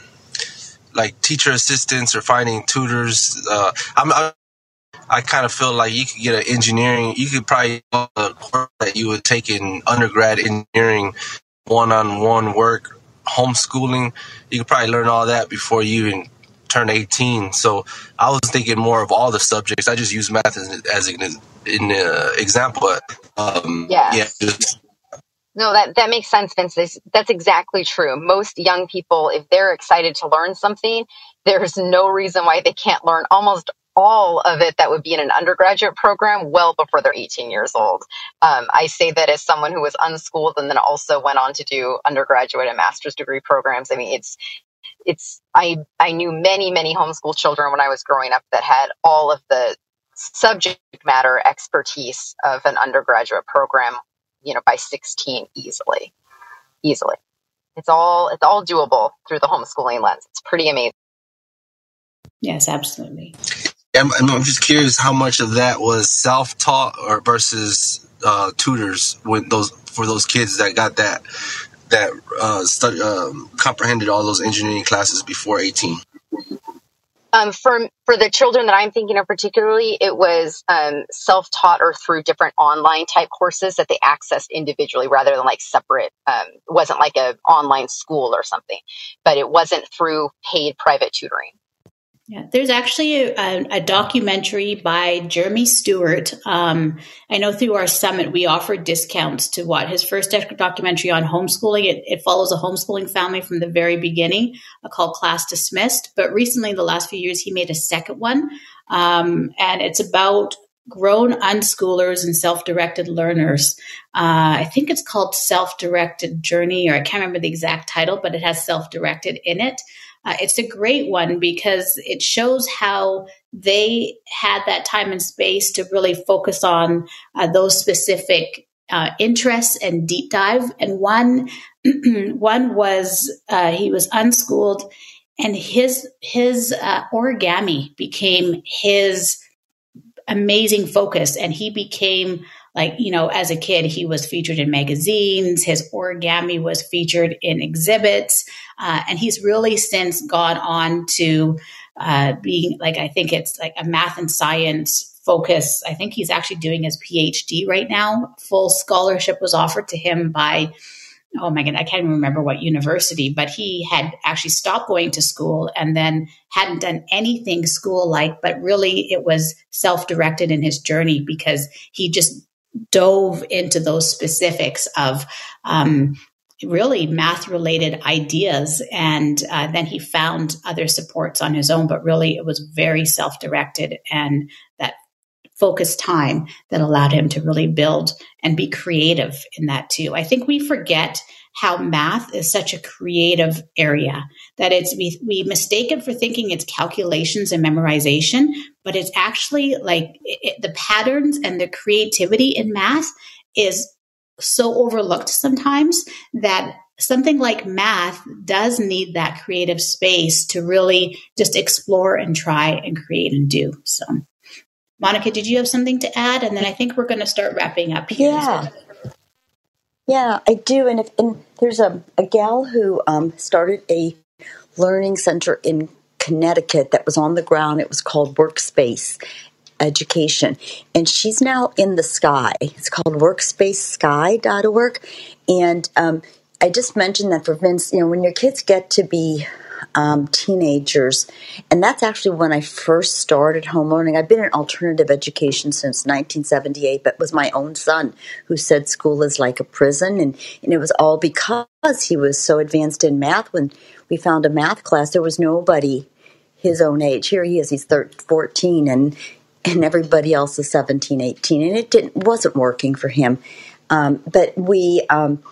like teacher assistants or finding tutors. Uh, I'm, I'm, I kind of feel like you could get an engineering. You could probably do a course that you would take in undergrad engineering, one-on-one work, homeschooling. You could probably learn all that before you even turn eighteen. So I was thinking more of all the subjects. I just use math as, as an in, uh, example. Um, yeah. yeah just. No, that, that makes sense, Vince. That's exactly true. Most young people, if they're excited to learn something, there's no reason why they can't learn almost all of it that would be in an undergraduate program well before they're eighteen years old. Um, I say that as someone who was unschooled and then also went on to do undergraduate and master's degree programs. I mean, it's it's I I knew many, many homeschool children when I was growing up that had all of the subject matter expertise of an undergraduate program, you know, by sixteen easily. Easily. It's all it's all doable through the homeschooling lens. It's pretty amazing. Yes, absolutely. I'm, I'm just curious how much of that was self-taught or versus uh, tutors when those for those kids that got that that uh, stud, um, comprehended all those engineering classes before eighteen. Um, for for the children that I'm thinking of particularly, it was um, self-taught or through different online type courses that they accessed individually rather than like separate. Um, it wasn't like an online school or something, but it wasn't through paid private tutoring. Yeah, there's actually a, a documentary by Jeremy Stewart. Um, I know through our summit, we offered discounts to what his first documentary on homeschooling. It, it follows a homeschooling family from the very beginning uh, called Class Dismissed. But recently, the last few years, he made a second one. Um, and it's about grown unschoolers and self-directed learners. Uh, I think it's called Self-Directed Journey, or I can't remember the exact title, but it has self-directed in it. Uh, it's a great one because it shows how they had that time and space to really focus on uh, those specific uh, interests and deep dive. And one one was uh, he was unschooled, and his his uh, origami became his amazing focus, and he became. Like, you know, as a kid, he was featured in magazines. His origami was featured in exhibits. Uh, and he's really since gone on to uh, being like, I think it's like a math and science focus. I think he's actually doing his P H D right now. Full scholarship was offered to him by, oh my God, I can't even remember what university, but he had actually stopped going to school and then hadn't done anything school-like, but really it was self-directed in his journey because he just dove into those specifics of um, really math-related ideas. And uh, then he found other supports on his own, but really it was very self-directed and that focused time that allowed him to really build and be creative in that too. I think we forget how math is such a creative area that it's we, we mistake it for thinking it's calculations and memorization, but it's actually like it, the patterns and the creativity in math is so overlooked sometimes that something like math does need that creative space to really just explore and try and create and do. So, Monica, did you have something to add? And then I think we're going to start wrapping up here. Yeah, yeah, I do. And if and there's a, a gal who um, started a learning center in Connecticut that was on the ground. It was called Workspace Education. And she's now in the sky. It's called workspace sky dot org. And um, I just mentioned that for Vince, you know, when your kids get to be um, teenagers, and that's actually when I first started home learning. I've been in alternative education since nineteen seventy-eight, but it was my own son who said school is like a prison. And, and it was all because he was so advanced in math. When we found a math class, there was nobody his own age. Here he is, he's thirteen, fourteen, and and everybody else is seventeen, eighteen, and it didn't wasn't working for him. Um, but we, um,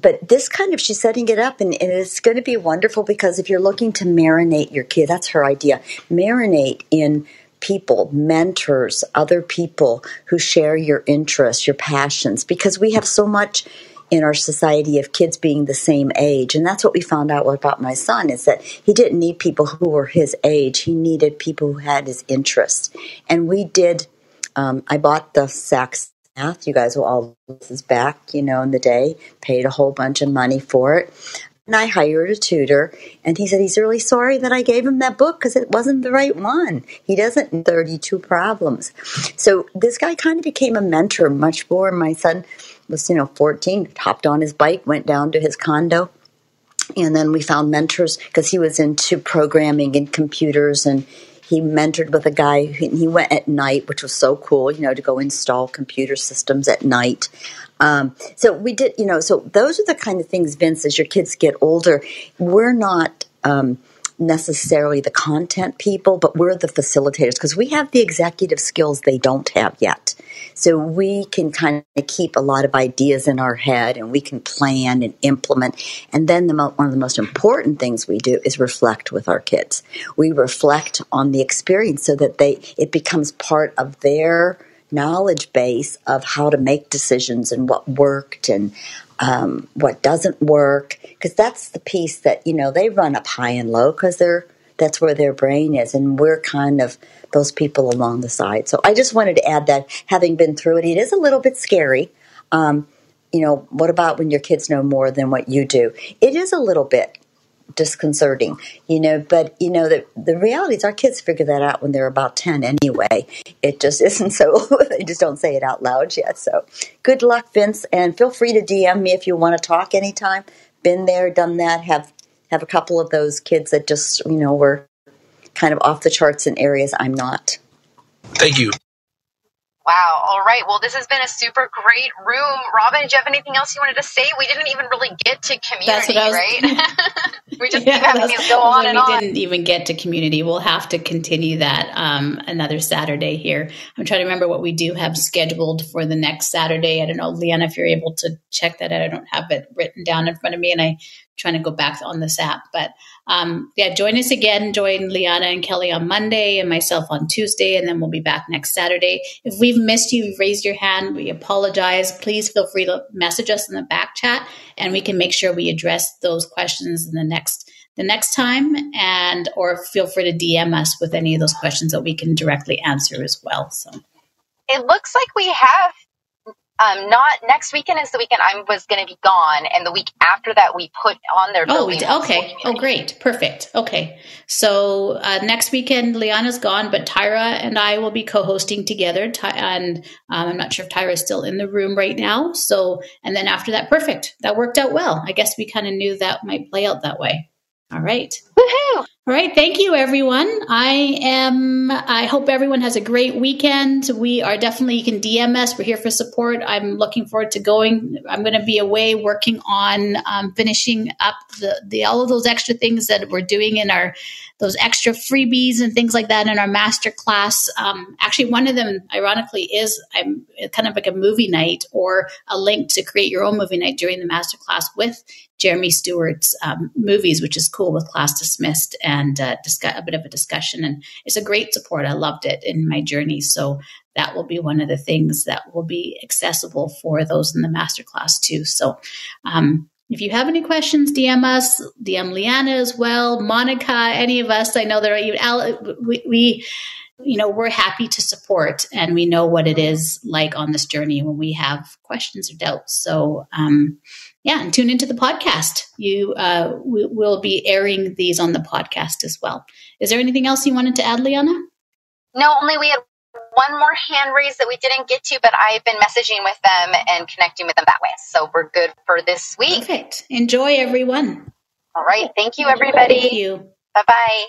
but this kind of, she's setting it up, and, and it's going to be wonderful because if you're looking to marinate your kid, that's her idea, marinate in people, mentors, other people who share your interests, your passions, because we have so much in our society of kids being the same age. And that's what we found out about my son, is that he didn't need people who were his age. He needed people who had his interest. And we did, um, I bought the Saxon Math. You guys will all, this is back, you know, in the day, paid a whole bunch of money for it. And I hired a tutor, and he said he's really sorry that I gave him that book because it wasn't the right one. He doesn't thirty-two problems. So this guy kind of became a mentor much more. My son was, you know, fourteen, hopped on his bike, went down to his condo, and then we found mentors because he was into programming and computers, and he mentored with a guy. He went at night, which was so cool, you know, to go install computer systems at night. Um, so we did, you know, so those are the kind of things, Vince, as your kids get older, we're not um, necessarily the content people, but we're the facilitators because we have the executive skills they don't have yet. So we can kind of keep a lot of ideas in our head, and we can plan and implement. And then the mo- one of the most important things we do is reflect with our kids. We reflect on the experience so that they it becomes part of their knowledge base of how to make decisions and what worked and um, what doesn't work, because that's the piece that, you know, they run up high and low because they're that's where their brain is, and we're kind of those people along the side. So I just wanted to add that, having been through it, it is a little bit scary. Um, you know, what about when your kids know more than what you do? It is a little bit disconcerting, you know, but you know, the, the reality is our kids figure that out when they're about ten anyway. It just isn't so, they just don't say it out loud yet. So good luck, Vince, and feel free to D M me if you want to talk anytime. Been there, done that, have have a couple of those kids that just, you know, were kind of off the charts in areas I'm not. Thank you. Wow. All right. Well, this has been a super great room. Robin, do you have anything else you wanted to say? We didn't even really get to community, was, right? We just yeah, keep having these go on and we on. We didn't even get to community. We'll have to continue that um, another Saturday here. I'm trying to remember what we do have scheduled for the next Saturday. I don't know, Liana, if you're able to check that out. I don't have it written down in front of me, and I'm trying to go back on this app. But um, yeah, join us again. Join Liana and Kelly on Monday and myself on Tuesday, and then we'll be back next Saturday. If we've missed you, you've raised your hand, we apologize. Please feel free to message us in the back chat, and we can make sure we address those questions in the next the next time. And or feel free to D M us with any of those questions that we can directly answer as well. So it looks like we have Um, not next weekend is the weekend I was going to be gone, and the week after that we put on their. Oh, we did. Okay. Oh, great. Perfect. Okay. So uh, next weekend, Liana's gone, but Tyra and I will be co-hosting together. Ty- and um, I'm not sure if Tyra's still in the room right now. So, and then after that, perfect. That worked out well. I guess we kind of knew that might play out that way. All right. Woohoo! All right. Thank you, everyone. I am, I hope everyone has a great weekend. We are definitely, you can D M us. We're here for support. I'm looking forward to going. I'm going to be away working on um, finishing up the, the, all of those extra things that we're doing in our, those extra freebies and things like that in our masterclass. Um, actually, one of them, ironically, is I'm kind of like a movie night or a link to create your own movie night during the masterclass with Jeremy Stewart's um, movies, which is cool, with Class Dismissed, and uh, discuss, a bit of a discussion. And it's a great support. I loved it in my journey. So that will be one of the things that will be accessible for those in the masterclass too. So um, If you have any questions, D M us, D M Liana as well, Monica, any of us. I know there are even, Al, we, we, you know, we're happy to support, and we know what it is like on this journey when we have questions or doubts. So, um, yeah, and tune into the podcast. You, uh, we, we'll be airing these on the podcast as well. Is there anything else you wanted to add, Liana? No, only we had one more hand raised that we didn't get to, but I've been messaging with them and connecting with them that way. So we're good for this week. Perfect. Enjoy, everyone. All right. Thank you, everybody. Thank you. Bye-bye.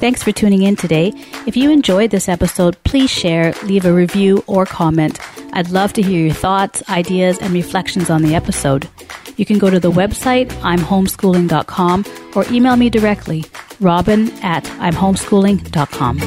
Thanks for tuning in today. If you enjoyed this episode, please share, leave a review, or comment. I'd love to hear your thoughts, ideas, and reflections on the episode. You can go to the website, I'm homeschooling dot com, or email me directly, robin at I'm homeschooling dot com.